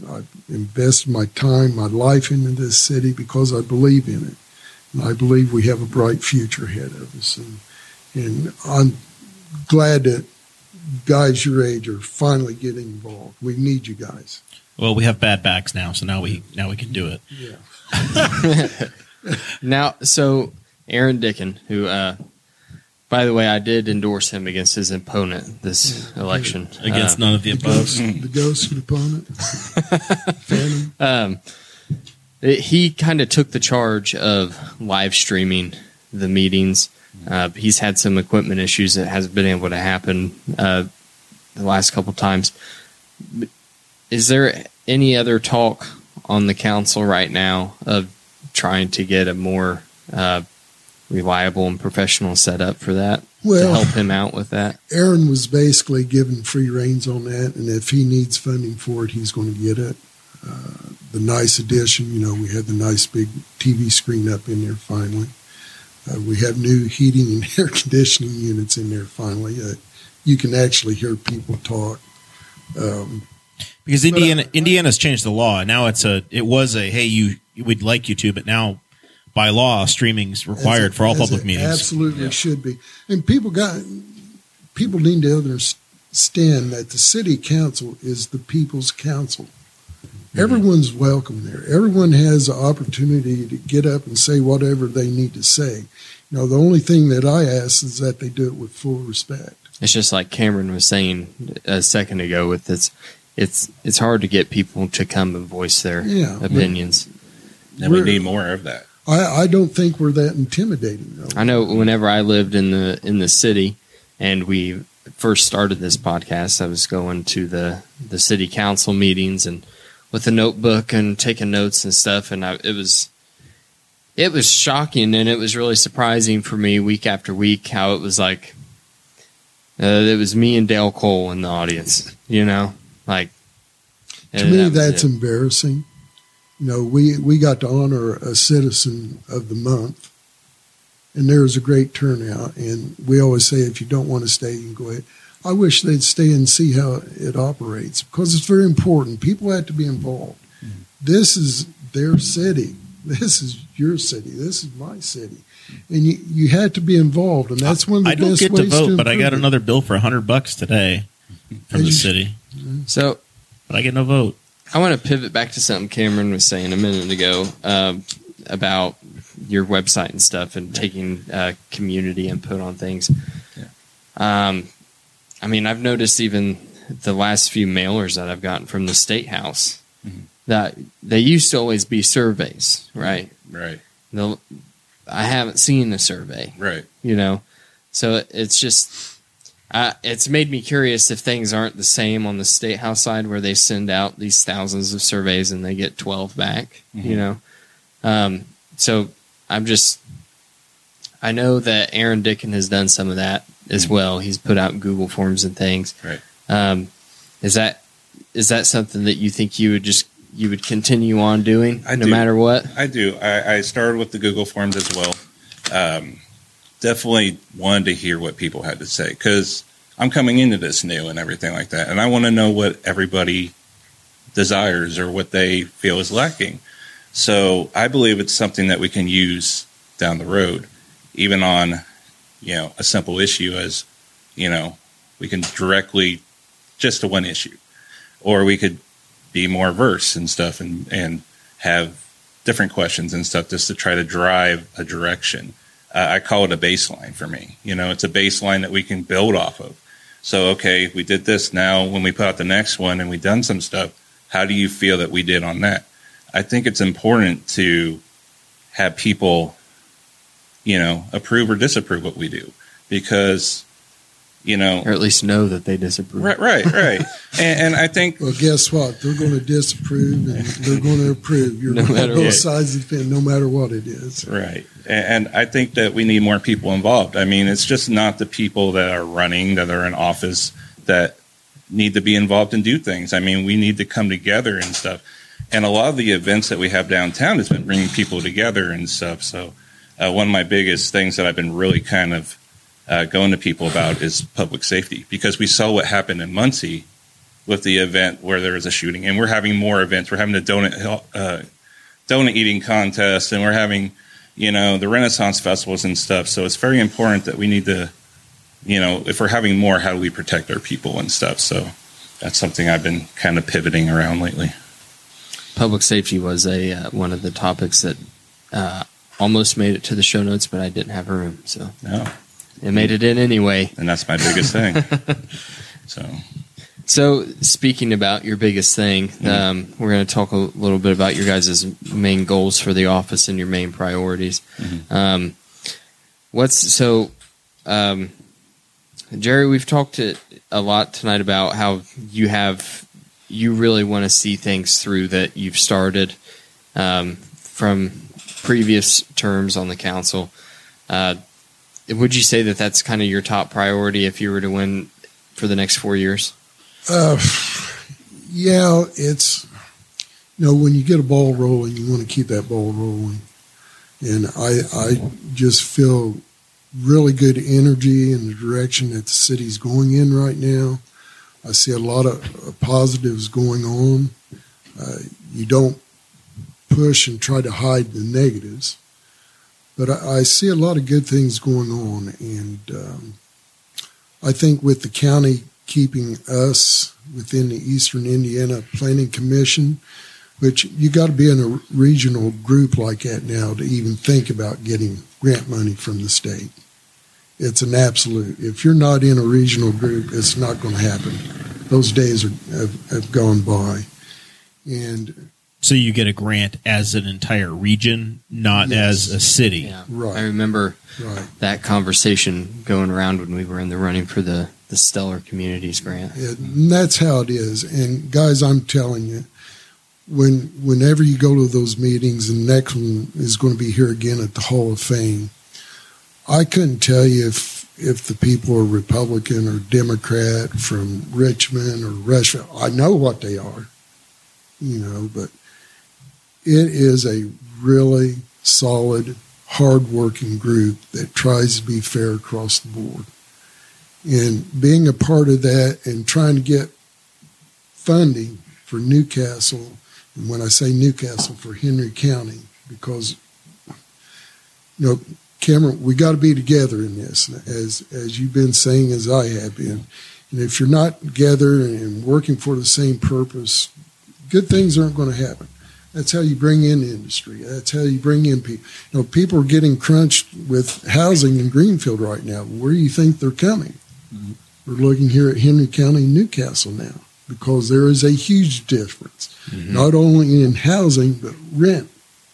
invested my time, my life into this city because I believe in it. And I believe we have a bright future ahead of us. And I'm glad that guys your age are finally getting involved. We need you guys. Well, we have bad backs now, so now we can do it. Yeah. So Aaron Dickin, who... by the way, I did endorse him against his opponent this election. Against none of the opponents. The ghost opponent. Phantom. He kind of took the charge of live streaming the meetings. He's had some equipment issues that hasn't been able to happen the last couple of times. But is there any other talk on the council right now of trying to get a more... reliable and professional setup for that? to help him out with that? Aaron was basically given free reins on that, and if he needs funding for it, he's going to get it. The nice addition, we had the nice big TV screen up in there finally. We have new heating and air conditioning units in there finally. You can actually hear people talk. Because Indiana's changed the law. Now it was a hey, we'd like you to, but now by law, streaming's required for all public meetings. Absolutely should be. And people need to understand that the city council is the people's council. Everyone's welcome there. Everyone has the opportunity to get up and say whatever they need to say. The only thing that I ask is that they do it with full respect. It's just like Cameron was saying a second ago with this. It's hard to get people to come and voice their opinions. And we need more of that. I don't think we're that intimidating, though. I know whenever I lived in the city and we first started this podcast, I was going to the city council meetings and with a notebook and taking notes and stuff. And it was shocking, and it was really surprising for me week after week how it was like, it was me and Dale Cole in the audience, To me, that's embarrassing. We got to honor a citizen of the month, and there was a great turnout. And we always say, if you don't want to stay, you can go ahead. I wish they'd stay and see how it operates because it's very important. People have to be involved. Mm-hmm. This is their city. This is your city. This is my city. And you had to be involved, and that's one of the best ways to vote, but I got another bill for $100 today from the city. So, but I get no vote. I want to pivot back to something Cameron was saying a minute ago about your website and stuff and taking community input on things. Yeah. I've noticed even the last few mailers that I've gotten from the State House that they used to always be surveys, right? Right. I haven't seen a survey. Right. So it's just, it's made me curious if things aren't the same on the State House side where they send out these thousands of surveys and they get 12 back, So I know that Aaron Dickin has done some of that as well. He's put out Google forms and things. Right. Is that something that you think you would continue on doing matter what? I do. I started with the Google Forms as well. Definitely wanted to hear what people had to say because I'm coming into this new and everything like that. And I want to know what everybody desires or what they feel is lacking. So I believe it's something that we can use down the road, even on, a simple issue as, we can directly just to one issue, or we could be more verse and stuff and have different questions and stuff just to try to drive a direction. I call it a baseline for me. It's a baseline that we can build off of. So, okay, we did this. Now when we put out the next one and we've done some stuff, how do you feel that we did on that? I think it's important to have people, approve or disapprove what we do because, or at least know that they disapprove. Right. and I think... Well, guess what? They're going to disapprove and they're going to approve. You're on both sides of the fence, no matter what it is. Right. And I think that we need more people involved. It's just not the people that are running, that are in office, that need to be involved and do things. We need to come together and stuff. And a lot of the events that we have downtown has been bringing people together and stuff. So one of my biggest things that I've been really kind of going to people about is public safety, because we saw what happened in Muncie with the event where there was a shooting, and we're having more events. We're having a donut eating contest, and we're having, the Renaissance festivals and stuff. So it's very important that we need to, if we're having more, how do we protect our people and stuff? So that's something I've been kind of pivoting around lately. Public safety was one of the topics that almost made it to the show notes, but I didn't have room. So no. It made it in anyway. And that's my biggest thing. So speaking about your biggest thing, we're going to talk a little bit about your guys' main goals for the office and your main priorities. Jerry, we've talked a lot tonight about how you really want to see things through that you've started from previous terms on the council. Would you say that that's kind of your top priority if you were to win for the next 4 years? Yeah, it's, you know, when you get a ball rolling, you want to keep that ball rolling. And I just feel really good energy in the direction that the city's going in right now. I see a lot of positives going on. You don't push and try to hide the negatives. But I see a lot of good things going on. And I think with the county keeping us within the Eastern Indiana Planning Commission, which you got to be in a regional group like that now to even think about getting grant money from the state. It's an absolute. If you're not in a regional group, it's not going to happen. Those days have gone by. And so you get a grant as an entire region, not as a city. Yeah. Right. I remember that conversation going around when we were in the running for the Stellar Communities grant. And that's how it is. And, guys, I'm telling you, whenever you go to those meetings, and the next one is going to be here again at the Hall of Fame, I couldn't tell you if the people are Republican or Democrat from Richmond or Rushville. I know what they are, you know, but it is a really solid, hardworking group that tries to be fair across the board. And being a part of that and trying to get funding for Newcastle, and when I say Newcastle, for Henry County, because, you know, Cameron, we got to be together in this, as you've been saying, as I have been. And if you're not together and working for the same purpose, good things aren't going to happen. That's how you bring in industry. That's how you bring in people. You know, people are getting crunched with housing in Greenfield right now. Where do you think they're coming? Mm-hmm. We're looking here at Henry County and Newcastle now, because there is a huge difference, mm-hmm. not only in housing, but rent.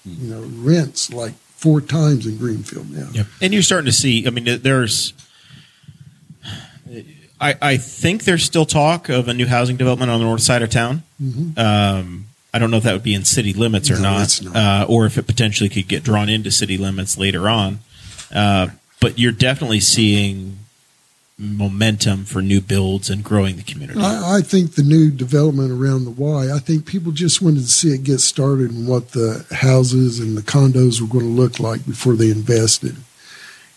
Mm-hmm. You know, rent's like 4 times in Greenfield now. Yep. And you're starting to see, I mean, there's, I think there's still talk of a new housing development on the north side of town. Mm-hmm. I don't know if that would be in city limits or not. Or if it potentially could get drawn into city limits later on. But you're definitely seeing momentum for new builds and growing the community. I think the new development around the Y, I think people just wanted to see it get started and what the houses and the condos were going to look like before they invested.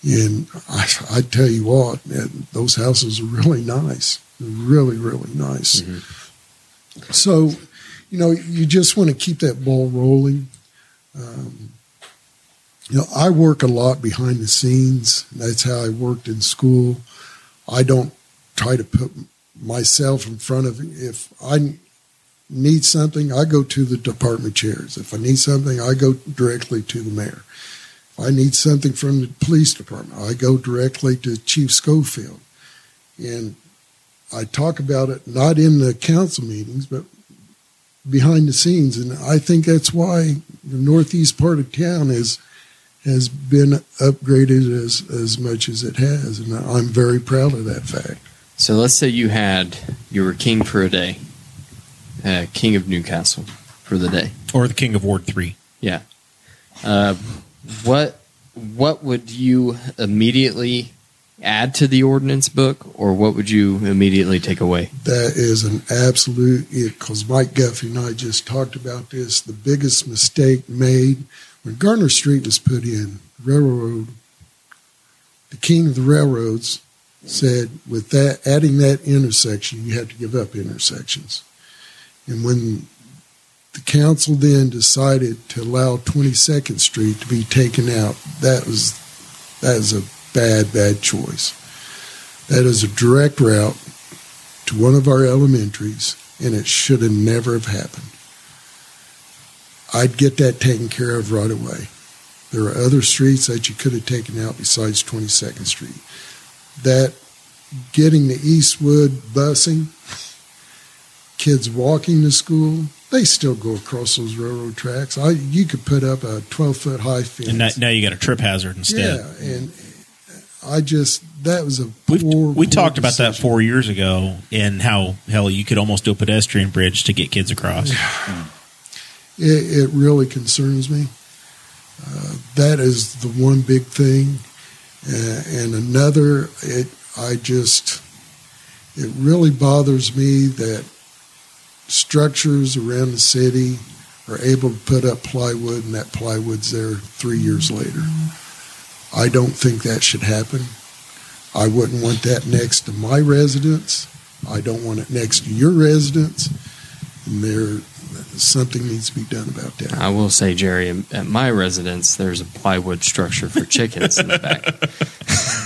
And I tell you what, man, those houses are really nice. They're really, really nice. Mm-hmm. So, you know, you just want to keep that ball rolling. You know, I work a lot behind the scenes. That's how I worked in school. I don't try to put myself in front of it. If I need something, I go to the department chairs. If I need something, I go directly to the mayor. If I need something from the police department, I go directly to Chief Schofield. And I talk about it not in the council meetings, but behind the scenes. And I think that's why the northeast part of town has been upgraded as much as it has, and I'm very proud of that fact. So let's say you were king for a day, king of Newcastle for the day, or the king of Ward 3. Yeah. What would you immediately add to the ordinance book, or what would you immediately take away? That is an absolute, because Mike Guffey and I just talked about this. The biggest mistake made when Garner Street was put in, railroad, the king of the railroads said, with that, adding that intersection, you have to give up intersections. And when the council then decided to allow 22nd Street to be taken out, that is a bad choice. That is a direct route to one of our elementaries, and it should have never have happened. I'd get that taken care of right away. There are other streets that you could have taken out besides 22nd Street. That getting the Eastwood busing, kids walking to school, they still go across those railroad tracks. You could put up a 12-foot high fence. And now you got a trip hazard instead. Yeah, and that was a poor We talked about decision. That 4 years ago, and how, hell, you could almost do a pedestrian bridge to get kids across. Yeah. It really concerns me. That is the one big thing. And another, it really bothers me that structures around the city are able to put up plywood, and that plywood's there 3 years later. I don't think that should happen. I wouldn't want that next to my residence. I don't want it next to your residence. And something needs to be done about that. I will say, Jerry, at my residence, there's a plywood structure for chickens in the back.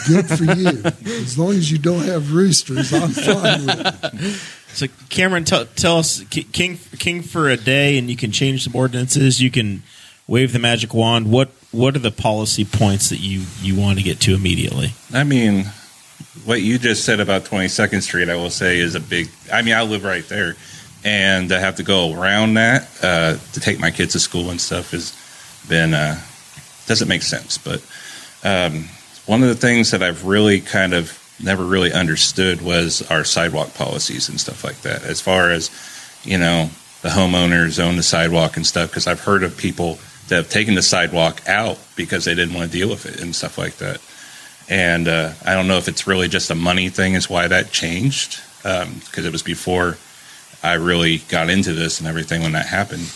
Good for you. As long as you don't have roosters, I'm fine with it. So, Cameron, tell us, king for a day, and you can change some ordinances. You can wave the magic wand. What are the policy points that you want to get to immediately? I mean, what you just said about 22nd Street, I will say, is a big... I mean, I live right there, and I have to go around that to take my kids to school and stuff has been... doesn't make sense, but one of the things that I've really kind of never really understood was our sidewalk policies and stuff like that. As far as, you know, the homeowners own the sidewalk and stuff, because I've heard of people that have taken the sidewalk out because they didn't want to deal with it and stuff like that. And I don't know if it's really just a money thing is why that changed, because it was before I really got into this and everything when that happened.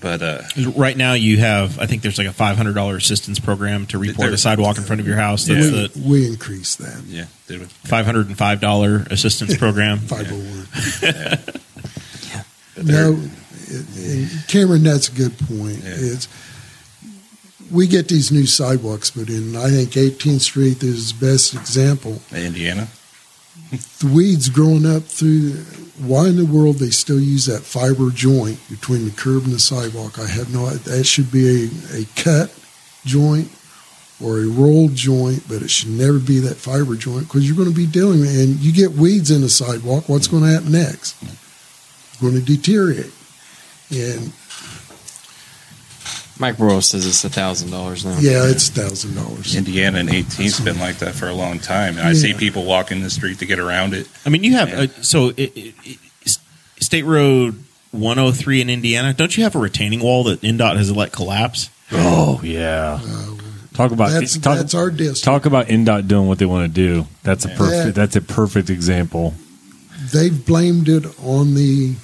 But right now you have, I think there's like a $500 assistance program to report a sidewalk in front of your house. That's we increased that. Yeah. $505 assistance program. 501. Yeah. Yeah. No, Cameron, that's a good point. Yeah. We get these new sidewalks put in. I think 18th Street is the best example. Indiana. The weeds growing up through... Why in the world they still use that fiber joint between the curb and the sidewalk? I have no idea. That should be a cut joint or a rolled joint, but it should never be that fiber joint, because you're going to be dealing with it. And you get weeds in the sidewalk, what's going to happen next? It's going to deteriorate. And Mike Royal says it's $1,000 now. Yeah, it's $1,000. Indiana and 18th's been like that for a long time, and I see people walking the street to get around it. I mean, you have State Road 103 in Indiana. Don't you have a retaining wall that INDOT has let collapse? Oh yeah, that's our district. Talk about INDOT doing what they want to do. That's a perfect. That's a perfect example. They've blamed it on the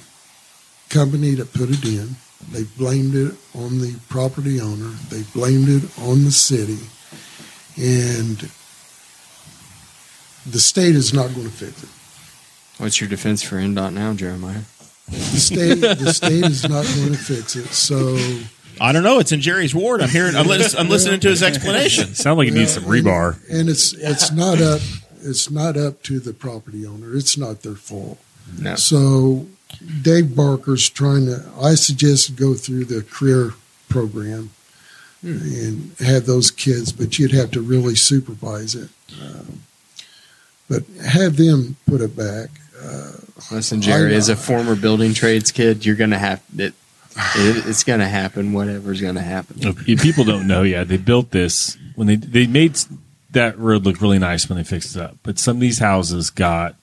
company that put it in. They blamed it on the property owner. They blamed it on the city. And the state is not going to fix it. What's your defense for INDOT now, Jeremiah? The state is not going to fix it. So I don't know. It's in Jerry's ward. I'm listening to his explanation. Sounds like it needs some rebar. And it's not up to the property owner. It's not their fault. No. So Dave Barker's I suggest go through the career program and have those kids, but you'd have to really supervise it. But have them put it back. Listen, Jerry, as a former building trades kid, you're going to have it. It's going to happen. Whatever's going to happen. People don't know. Yeah, they built this when they made that road look really nice when they fixed it up. But some of these houses got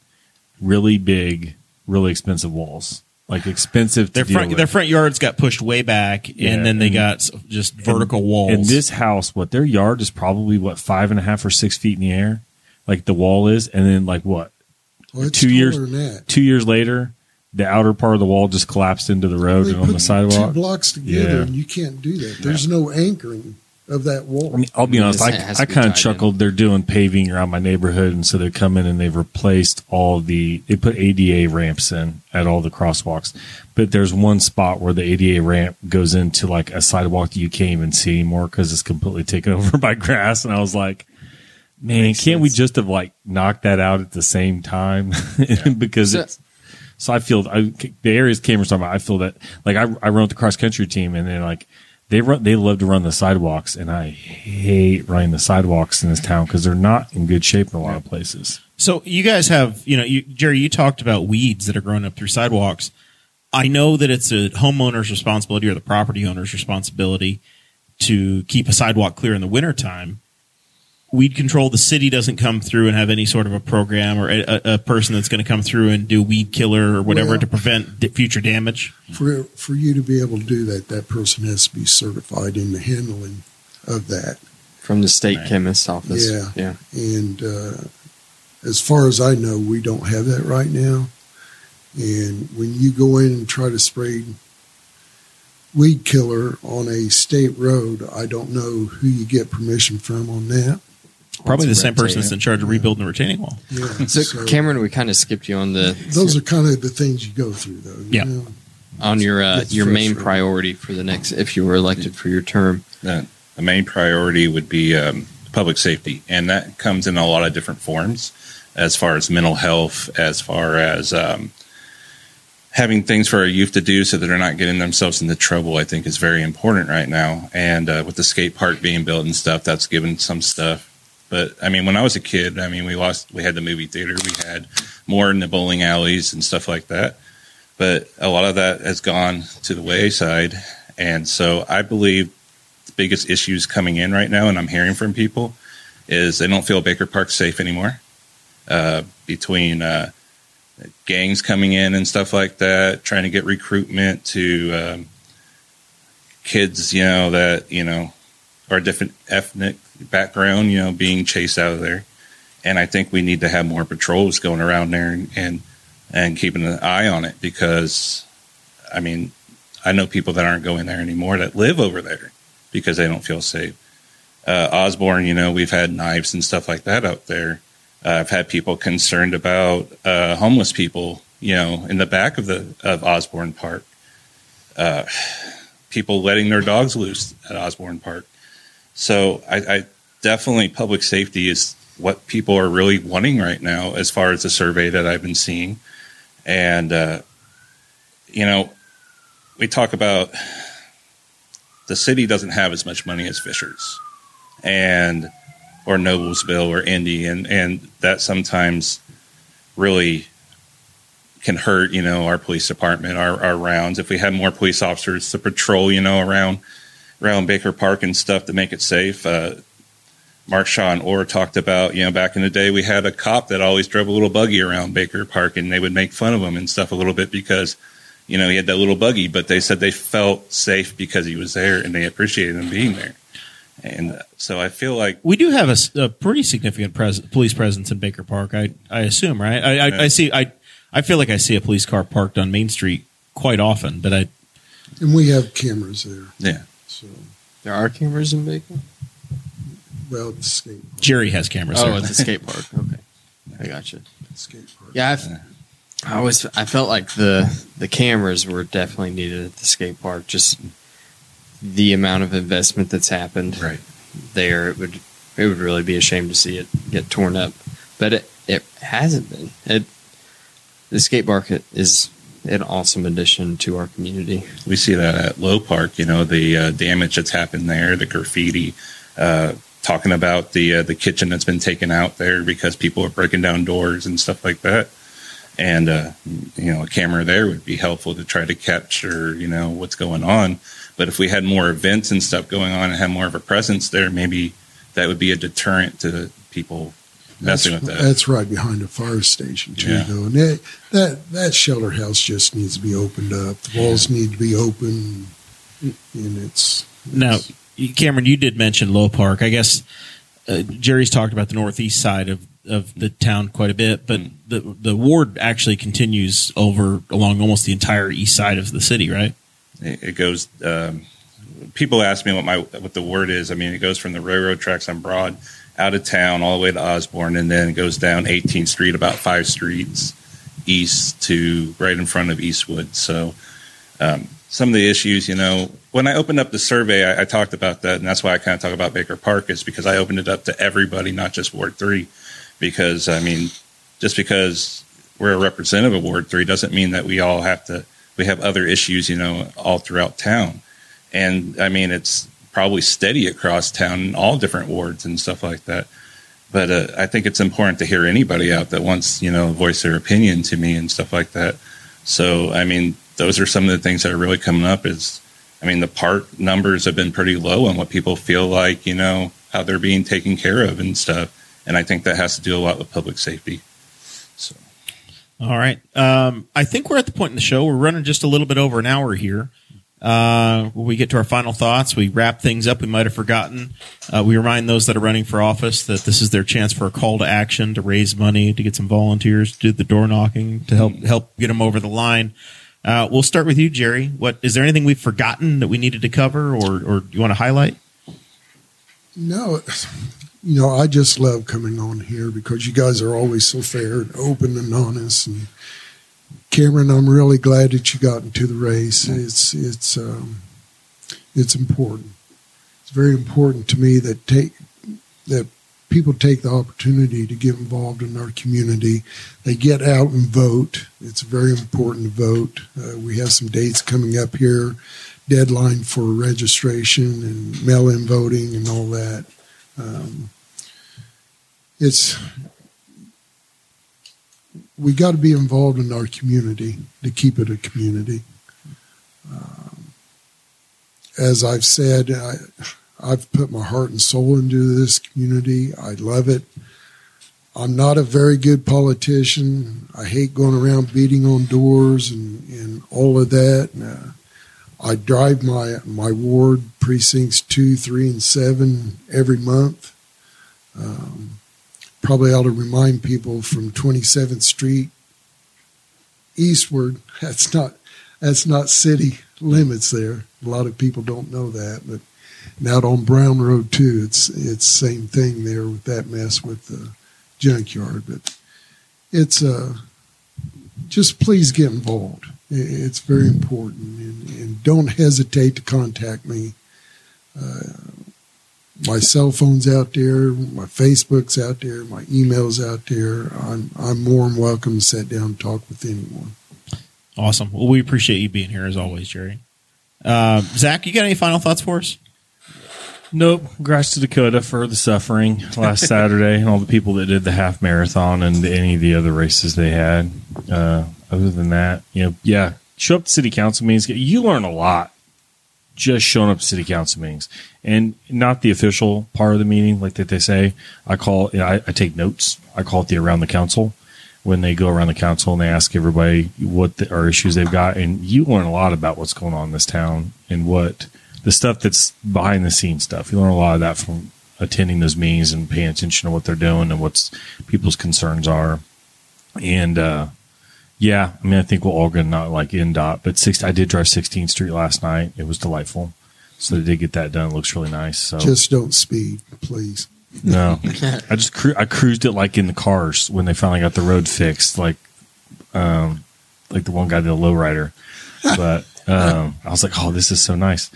really big, really expensive walls, like expensive. Their front yards got pushed way back, and then they got just vertical walls. And this house, their yard is probably 5.5 or 6 feet in the air, like the wall is, and then like what? Well, 2 years later, the outer part of the wall just collapsed into the road and on the sidewalk. Two blocks together, and you can't do that. There's no anchoring of that wall. I mean, I'll be honest, I kind of chuckled. They're doing paving around my neighborhood, and so they come in and they've replaced they put ADA ramps in at all the crosswalks. But there's one spot where the ADA ramp goes into like a sidewalk that you can't even see anymore because it's completely taken over by grass. And I was like, man, we just have like knocked that out at the same time? Yeah. Because so I feel the areas Cameron's talking about, I feel that like I run with the cross country team, and they're like, they love to run the sidewalks, and I hate running the sidewalks in this town because they're not in good shape in a lot of places. So you guys have, Jerry, you talked about weeds that are growing up through sidewalks. I know that it's a homeowner's responsibility or the property owner's responsibility to keep a sidewalk clear in the wintertime. Weed control, the city doesn't come through and have any sort of a program or a person that's going to come through and do weed killer or whatever to prevent future damage. For you to be able to do that, that person has to be certified in the handling of that. From the state chemist's office. Yeah. And as far as I know, we don't have that right now. And when you go in and try to spray weed killer on a state road, I don't know who you get permission from on that. Probably the same person that's in charge of rebuilding the retaining wall. Yeah. So, Cameron, we kind of skipped you on the... Those are kind of the things you go through, though. Yeah. You know? On your main priority for the next, if you were elected for your term. The main priority would be public safety, and that comes in a lot of different forms, as far as mental health, as far as having things for our youth to do so that they're not getting themselves into trouble, I think is very important right now. And with the skate park being built and stuff, that's given some stuff. But, I mean, when I was a kid, I mean, we had the movie theater, we had more in the bowling alleys and stuff like that. But a lot of that has gone to the wayside. And so I believe the biggest issues coming in right now, and I'm hearing from people, is they don't feel Baker Park safe anymore. Between gangs coming in and stuff like that, trying to get recruitment to kids, that are different ethnic background, being chased out of there. And I think we need to have more patrols going around there and keeping an eye on it, because, I mean, I know people that aren't going there anymore that live over there because they don't feel safe. Osborne, we've had knives and stuff like that out there. I've had people concerned about homeless people, in the back of Osborne Park. People letting their dogs loose at Osborne Park. So I definitely, public safety is what people are really wanting right now, as far as the survey that I've been seeing. And, we talk about the city doesn't have as much money as Fishers or Noblesville or Indy. And that sometimes really can hurt, our police department, our rounds. If we had more police officers to patrol, around Baker Park and stuff to make it safe. Mark Shaw and Orr talked about, back in the day, we had a cop that always drove a little buggy around Baker Park, and they would make fun of him and stuff a little bit because, he had that little buggy, but they said they felt safe because he was there and they appreciated him being there. And so I feel like we do have a pretty significant police presence in Baker Park. I assume, right? I feel like I see a police car parked on Main Street quite often, but and we have cameras there. Yeah. So there are cameras in Baker. Well, at the skate park. Jerry has cameras. Oh, at the skate park. Okay, I got you. Skate park. Yeah, I felt like the cameras were definitely needed at the skate park. Just the amount of investment that's happened there, it would really be a shame to see it get torn up. But it hasn't been. The skate park is an awesome addition to our community. We see that at Low Park. The damage that's happened there, the graffiti. Talking about the kitchen that's been taken out there because people are breaking down doors and stuff like that. And, a camera there would be helpful to try to capture, what's going on. But if we had more events and stuff going on and had more of a presence there, maybe that would be a deterrent to people messing with that. That's right behind a fire station, too, though. And that shelter house just needs to be opened up. The walls need to be open. And it's now, Cameron, you did mention Low Park. I guess Jerry's talked about the northeast side of the town quite a bit, but the ward actually continues over along almost the entire east side of the city, right? It goes. People ask me what the ward is. I mean, it goes from the railroad tracks on Broad out of town all the way to Osborne, and then it goes down 18th Street about 5 streets east to right in front of Eastwood. So. Some of the issues, when I opened up the survey, I talked about that, and that's why I kind of talk about Baker Park, is because I opened it up to everybody, not just Ward 3, because, just because we're a representative of Ward 3 doesn't mean that we all we have other issues, all throughout town. And, it's probably steady across town in all different wards and stuff like that. But I think it's important to hear anybody out that wants, voice their opinion to me and stuff like that. So, those are some of the things that are really coming up is, the park numbers have been pretty low on what people feel like, how they're being taken care of and stuff. And I think that has to do a lot with public safety. So, all right. I think we're at the point in the show. We're running just a little bit over an hour here. When we get to our final thoughts, we wrap things up we might have forgotten. We remind those that are running for office that this is their chance for a call to action, to raise money, to get some volunteers, to do the door knocking, to help get them over the line. We'll start with you, Jerry. What is there anything we've forgotten that we needed to cover, or you want to highlight? No, I just love coming on here because you guys are always so fair and open and honest. And Cameron, I'm really glad that you got into the race. It's important. It's very important to me that people take the opportunity to get involved in our community. They get out and vote. It's very important to vote. We have some dates coming up here, deadline for registration and mail-in voting and all that. We got to be involved in our community to keep it a community. As I've said, I've put my heart and soul into this community. I love it. I'm not a very good politician. I hate going around beating on doors and all of that. I drive my ward, precincts 2, 3, and 7 every month. Probably ought to remind people from 27th Street eastward, that's not city limits there. A lot of people don't know that, but and out on Brown Road too, it's same thing there with that mess with the junkyard. But it's just please get involved. It's very important, and don't hesitate to contact me. My cell phone's out there, my Facebook's out there, my email's out there. I'm more than welcome to sit down and talk with anyone. Awesome. Well, we appreciate you being here as always, Jerry. Zach, you got any final thoughts for us? Nope. Grass to Dakota for the suffering last Saturday and all the people that did the half marathon and any of the other races they had. Other than that, show up to city council meetings. You learn a lot just showing up to city council meetings, and not the official part of the meeting, like that they say. I take notes. I call it the around the council, when they go around the council and they ask everybody what our issues they've got, and you learn a lot about what's going on in this town and what. The stuff that's behind the scenes stuff. You learn a lot of that from attending those meetings and paying attention to what they're doing and what people's concerns are. And, I think we're all going to not like INDOT, but I did drive 16th Street last night. It was delightful. So they did get that done. It looks really nice. So just don't speed, please. No. I cruised it like in the cars when they finally got the road fixed, like the one guy did a lowrider. But I was like, oh, this is so nice.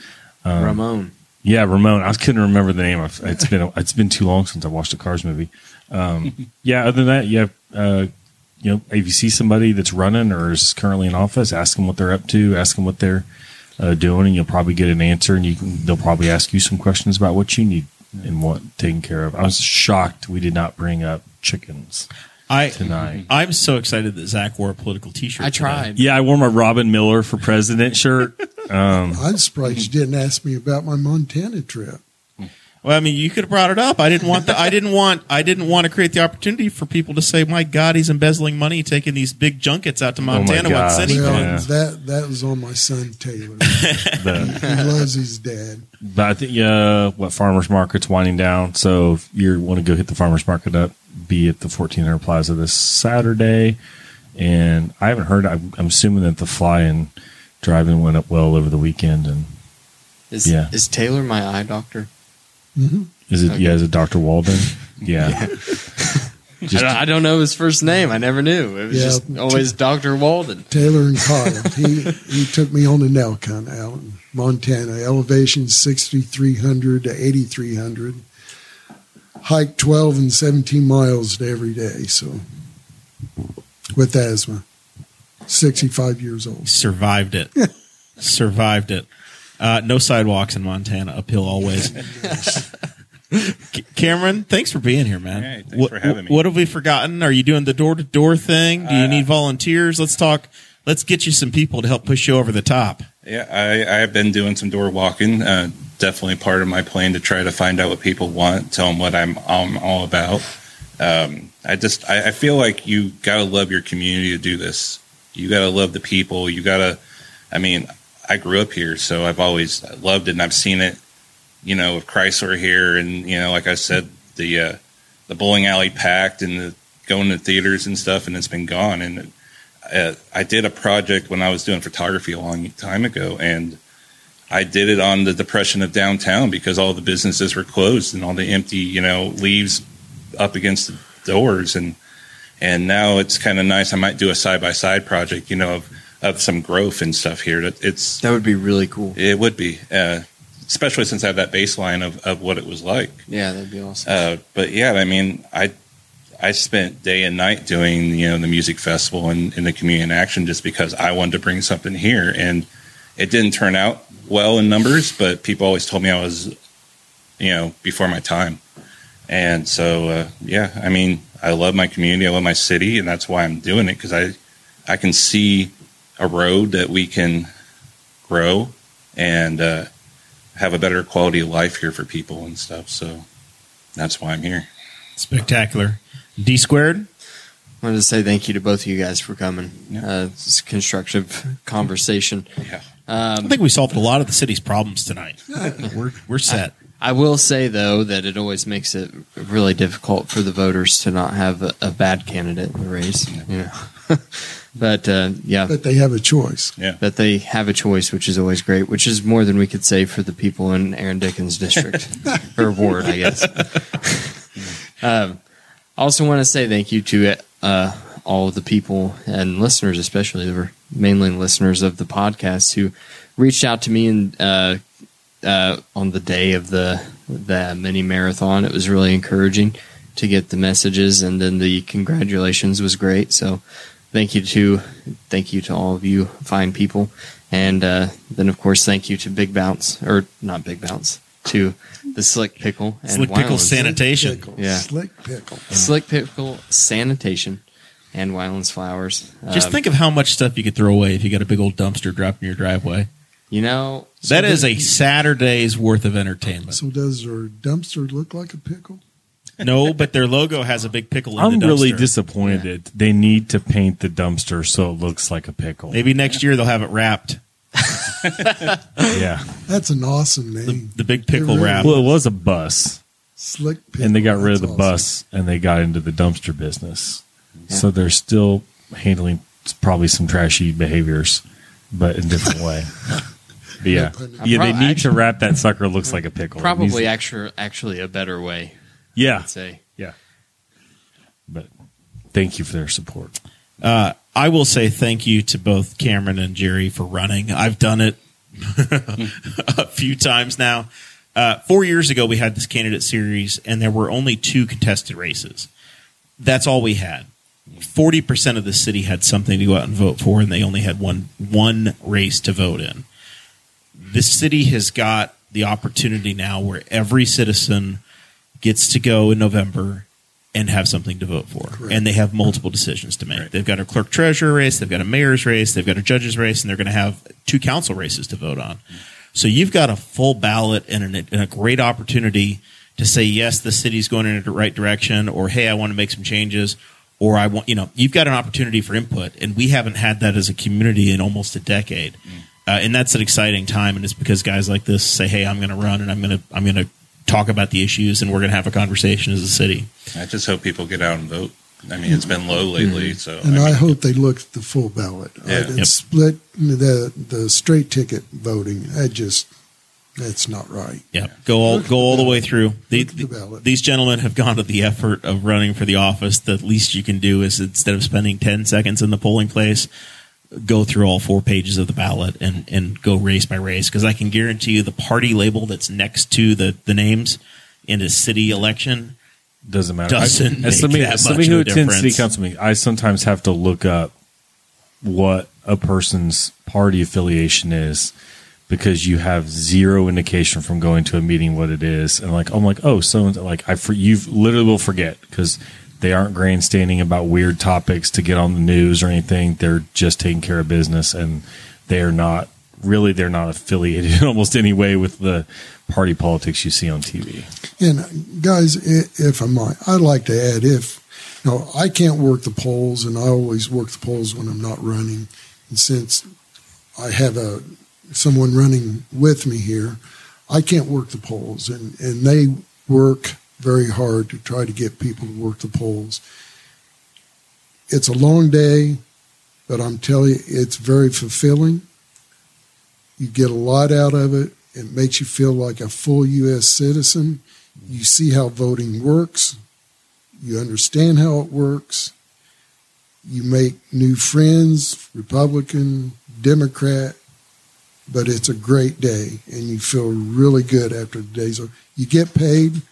Ramon. Yeah, Ramon. I couldn't remember the name. It's been too long since I watched the Cars movie. Other than that, if you see somebody that's running or is currently in office, ask them what they're up to, ask them what they're doing, and you'll probably get an answer, and they'll probably ask you some questions about what you need and what taken care of. I was shocked we did not bring up chickens. Tonight. I'm so excited that Zach wore a political T-shirt. I tried. Tonight. Yeah, I wore my Robin Miller for president shirt. I'm surprised you didn't ask me about my Montana trip. Well, I mean, you could have brought it up. I didn't want to create the opportunity for people to say, "My God, he's embezzling money, taking these big junkets out to Montana." That was on my son Taylor. He loves his dad. But I think farmers market's winding down, so if you want to go hit the farmers market up, be at the 1400 Plaza this Saturday. And I haven't heard. I'm assuming that the fly-in driving went up well over the weekend. And is Taylor my eye doctor? Mm-hmm. Is it? Okay. Yeah, is it Dr. Walden? Yeah. I don't know his first name. I never knew. It was just always Dr. Walden. Taylor and Kyle. he took me on an elk hunt out in Montana. Elevation 6,300 to 8,300. Hike 12 and 17 miles every day. So with asthma, 65 years old. Survived it. No sidewalks in Montana, uphill always. Cameron, thanks for being here, man. Hey, thanks for having me. What have we forgotten? Are you doing the door-to-door thing? Do you need volunteers? Let's talk. Let's get you some people to help push you over the top. Yeah, I've been doing some door walking. Definitely part of my plan to try to find out what people want, tell them what I'm all about. I feel like you got to love your community to do this. You got to love the people. You got to, I grew up here, so I've always loved it, and I've seen it, you know, with Chrysler here, and, you know, like I said, the bowling alley packed and the going to theaters and stuff, and it's been gone. And I did a project when I was doing photography a long time ago, and I did it on the depression of downtown because all the businesses were closed and all the empty, you know, leaves up against the doors. And now it's kind of nice. I might do a side-by-side project, you know, of some growth and stuff here. That would be really cool. It would be, especially since I have that baseline of what it was like. Yeah, that'd be awesome. But yeah, I mean, I spent day and night doing, you know, the music festival and the community in action just because I wanted to bring something here. And it didn't turn out well in numbers, but people always told me I was, you know, before my time. And so, yeah, I mean, I love my community. I love my city. And that's why I'm doing it, because I can see a road that we can grow and have a better quality of life here for people and stuff. So that's why I'm here. Spectacular. D squared. I wanted to say thank you to both of you guys for coming. Yeah. It's a constructive conversation. Yeah. I think we solved a lot of the city's problems tonight. We're set. I will say, though, that it always makes it really difficult for the voters to not have a bad candidate in the race. Yeah. You know? But, yeah. But they have a choice. Yeah. But they have a choice, which is always great, which is more than we could say for the people in Aaron Dickin's district or ward, I guess. I also want to say thank you to all of the people and listeners, especially the mainly listeners of the podcast, who reached out to me and on the day of the mini marathon. It was really encouraging to get the messages, and then the congratulations was great. So thank you to all of you fine people. And then, of course, thank you to Big Bounce, or not Big Bounce, to the Slick Pickle. And Slick Pickle Sanitation. Slick Pickle Sanitation and Wyland's Flowers. Just think of how much stuff you could throw away if you got a big old dumpster dropped in your driveway. You know, that is a Saturday's worth of entertainment. So does your dumpster look like a pickle? No, but their logo has a big pickle in the dumpster. I'm really disappointed. Yeah. They need to paint the dumpster so it looks like a pickle. Maybe next year they'll have it wrapped. Yeah. That's an awesome name. The big pickle wrap. Well, it was a bus. Slick Pickle. And they got rid of the bus, and they got into the dumpster business. Yeah. So they're still handling probably some trashy behaviors, but in a different way. But yeah. Yeah, they need to wrap that sucker looks like a pickle. Probably actually a better way. Yeah. I'd say. Yeah. But thank you for their support. I will say thank you to both Cameron and Jerry for running. I've done it a few times now. 4 years ago, we had this candidate series, and there were only 2 contested races. That's all we had. 40% of the city had something to go out and vote for, and they only had one race to vote in. The city has got the opportunity now where every citizen gets to go in November and have something to vote for. Correct. And they have multiple decisions to make. Right. They've got a clerk treasurer race, they've got a mayor's race, they've got a judge's race, and they're going to have 2 council races to vote on. So you've got a full ballot and a great opportunity to say, yes, the city's going in the right direction, or, hey, I want to make some changes, or I want, you know, you've got an opportunity for input. And we haven't had that as a community in almost a decade. And that's an exciting time. And it's because guys like this say, hey, I'm going to run, and I'm going to talk about the issues, and we're going to have a conversation as a city. I just hope people get out and vote. I mean, it's been low lately, so. And I hope they look at the full ballot. Yeah. Right? And split the straight ticket voting. That's not right. Yeah, go all the way through. These gentlemen have gone to the effort of running for the office. The least you can do is, instead of spending 10 seconds in the polling place, go through all 4 pages of the ballot and go race by race, because I can guarantee you the party label that's next to the names in a city election doesn't matter. Doesn't make that much. Somebody who attends city council meetings, I sometimes have to look up what a person's party affiliation is, because you have zero indication from going to a meeting what it is, and you literally will forget, because they aren't grandstanding about weird topics to get on the news or anything. They're just taking care of business, and they're not affiliated in almost any way with the party politics you see on TV. And guys, if I might, I'd like to add, I can't work the polls, and I always work the polls when I'm not running. And since I have a someone running with me here, I can't work the polls, and they work very hard to try to get people to work the polls. It's a long day, but I'm telling you, it's very fulfilling. You get a lot out of it. It makes you feel like a full U.S. citizen. You see how voting works. You understand how it works. You make new friends, Republican, Democrat, but it's a great day, and you feel really good after the day's over. You get paid,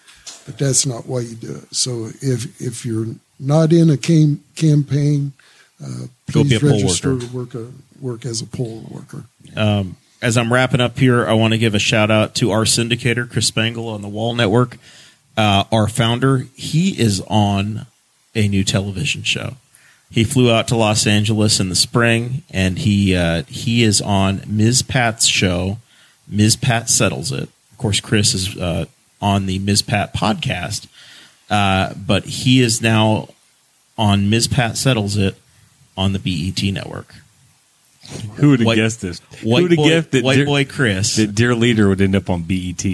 but that's not why you do it. So if you're not in a campaign, please register to work as a poll worker. As I'm wrapping up here, I want to give a shout-out to our syndicator, Chris Spangle, on the Wall Network, our founder. He is on a new television show. He flew out to Los Angeles in the spring, and he is on Ms. Pat's show. Ms. Pat Settles It. Of course, Chris is on the Ms. Pat podcast, but he is now on Ms. Pat Settles It on the BET network. Who would have guessed this? White boy Chris. That dear leader would end up on BET.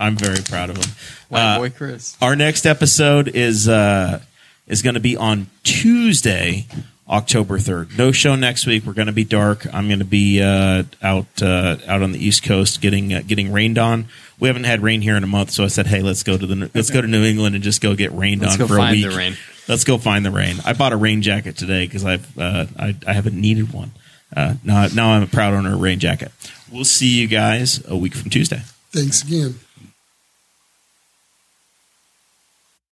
I'm very proud of him. White boy Chris. Our next episode is going to be on Tuesday, October 3rd. No show next week. We're going to be dark. I'm going to be out on the East Coast getting rained on. We haven't had rain here in a month, so I said, "Hey, let's go to New England and just go get rained on for a week. Let's go find the rain." I bought a rain jacket today because I haven't needed one. Now I'm a proud owner of a rain jacket. We'll see you guys a week from Tuesday. Thanks again.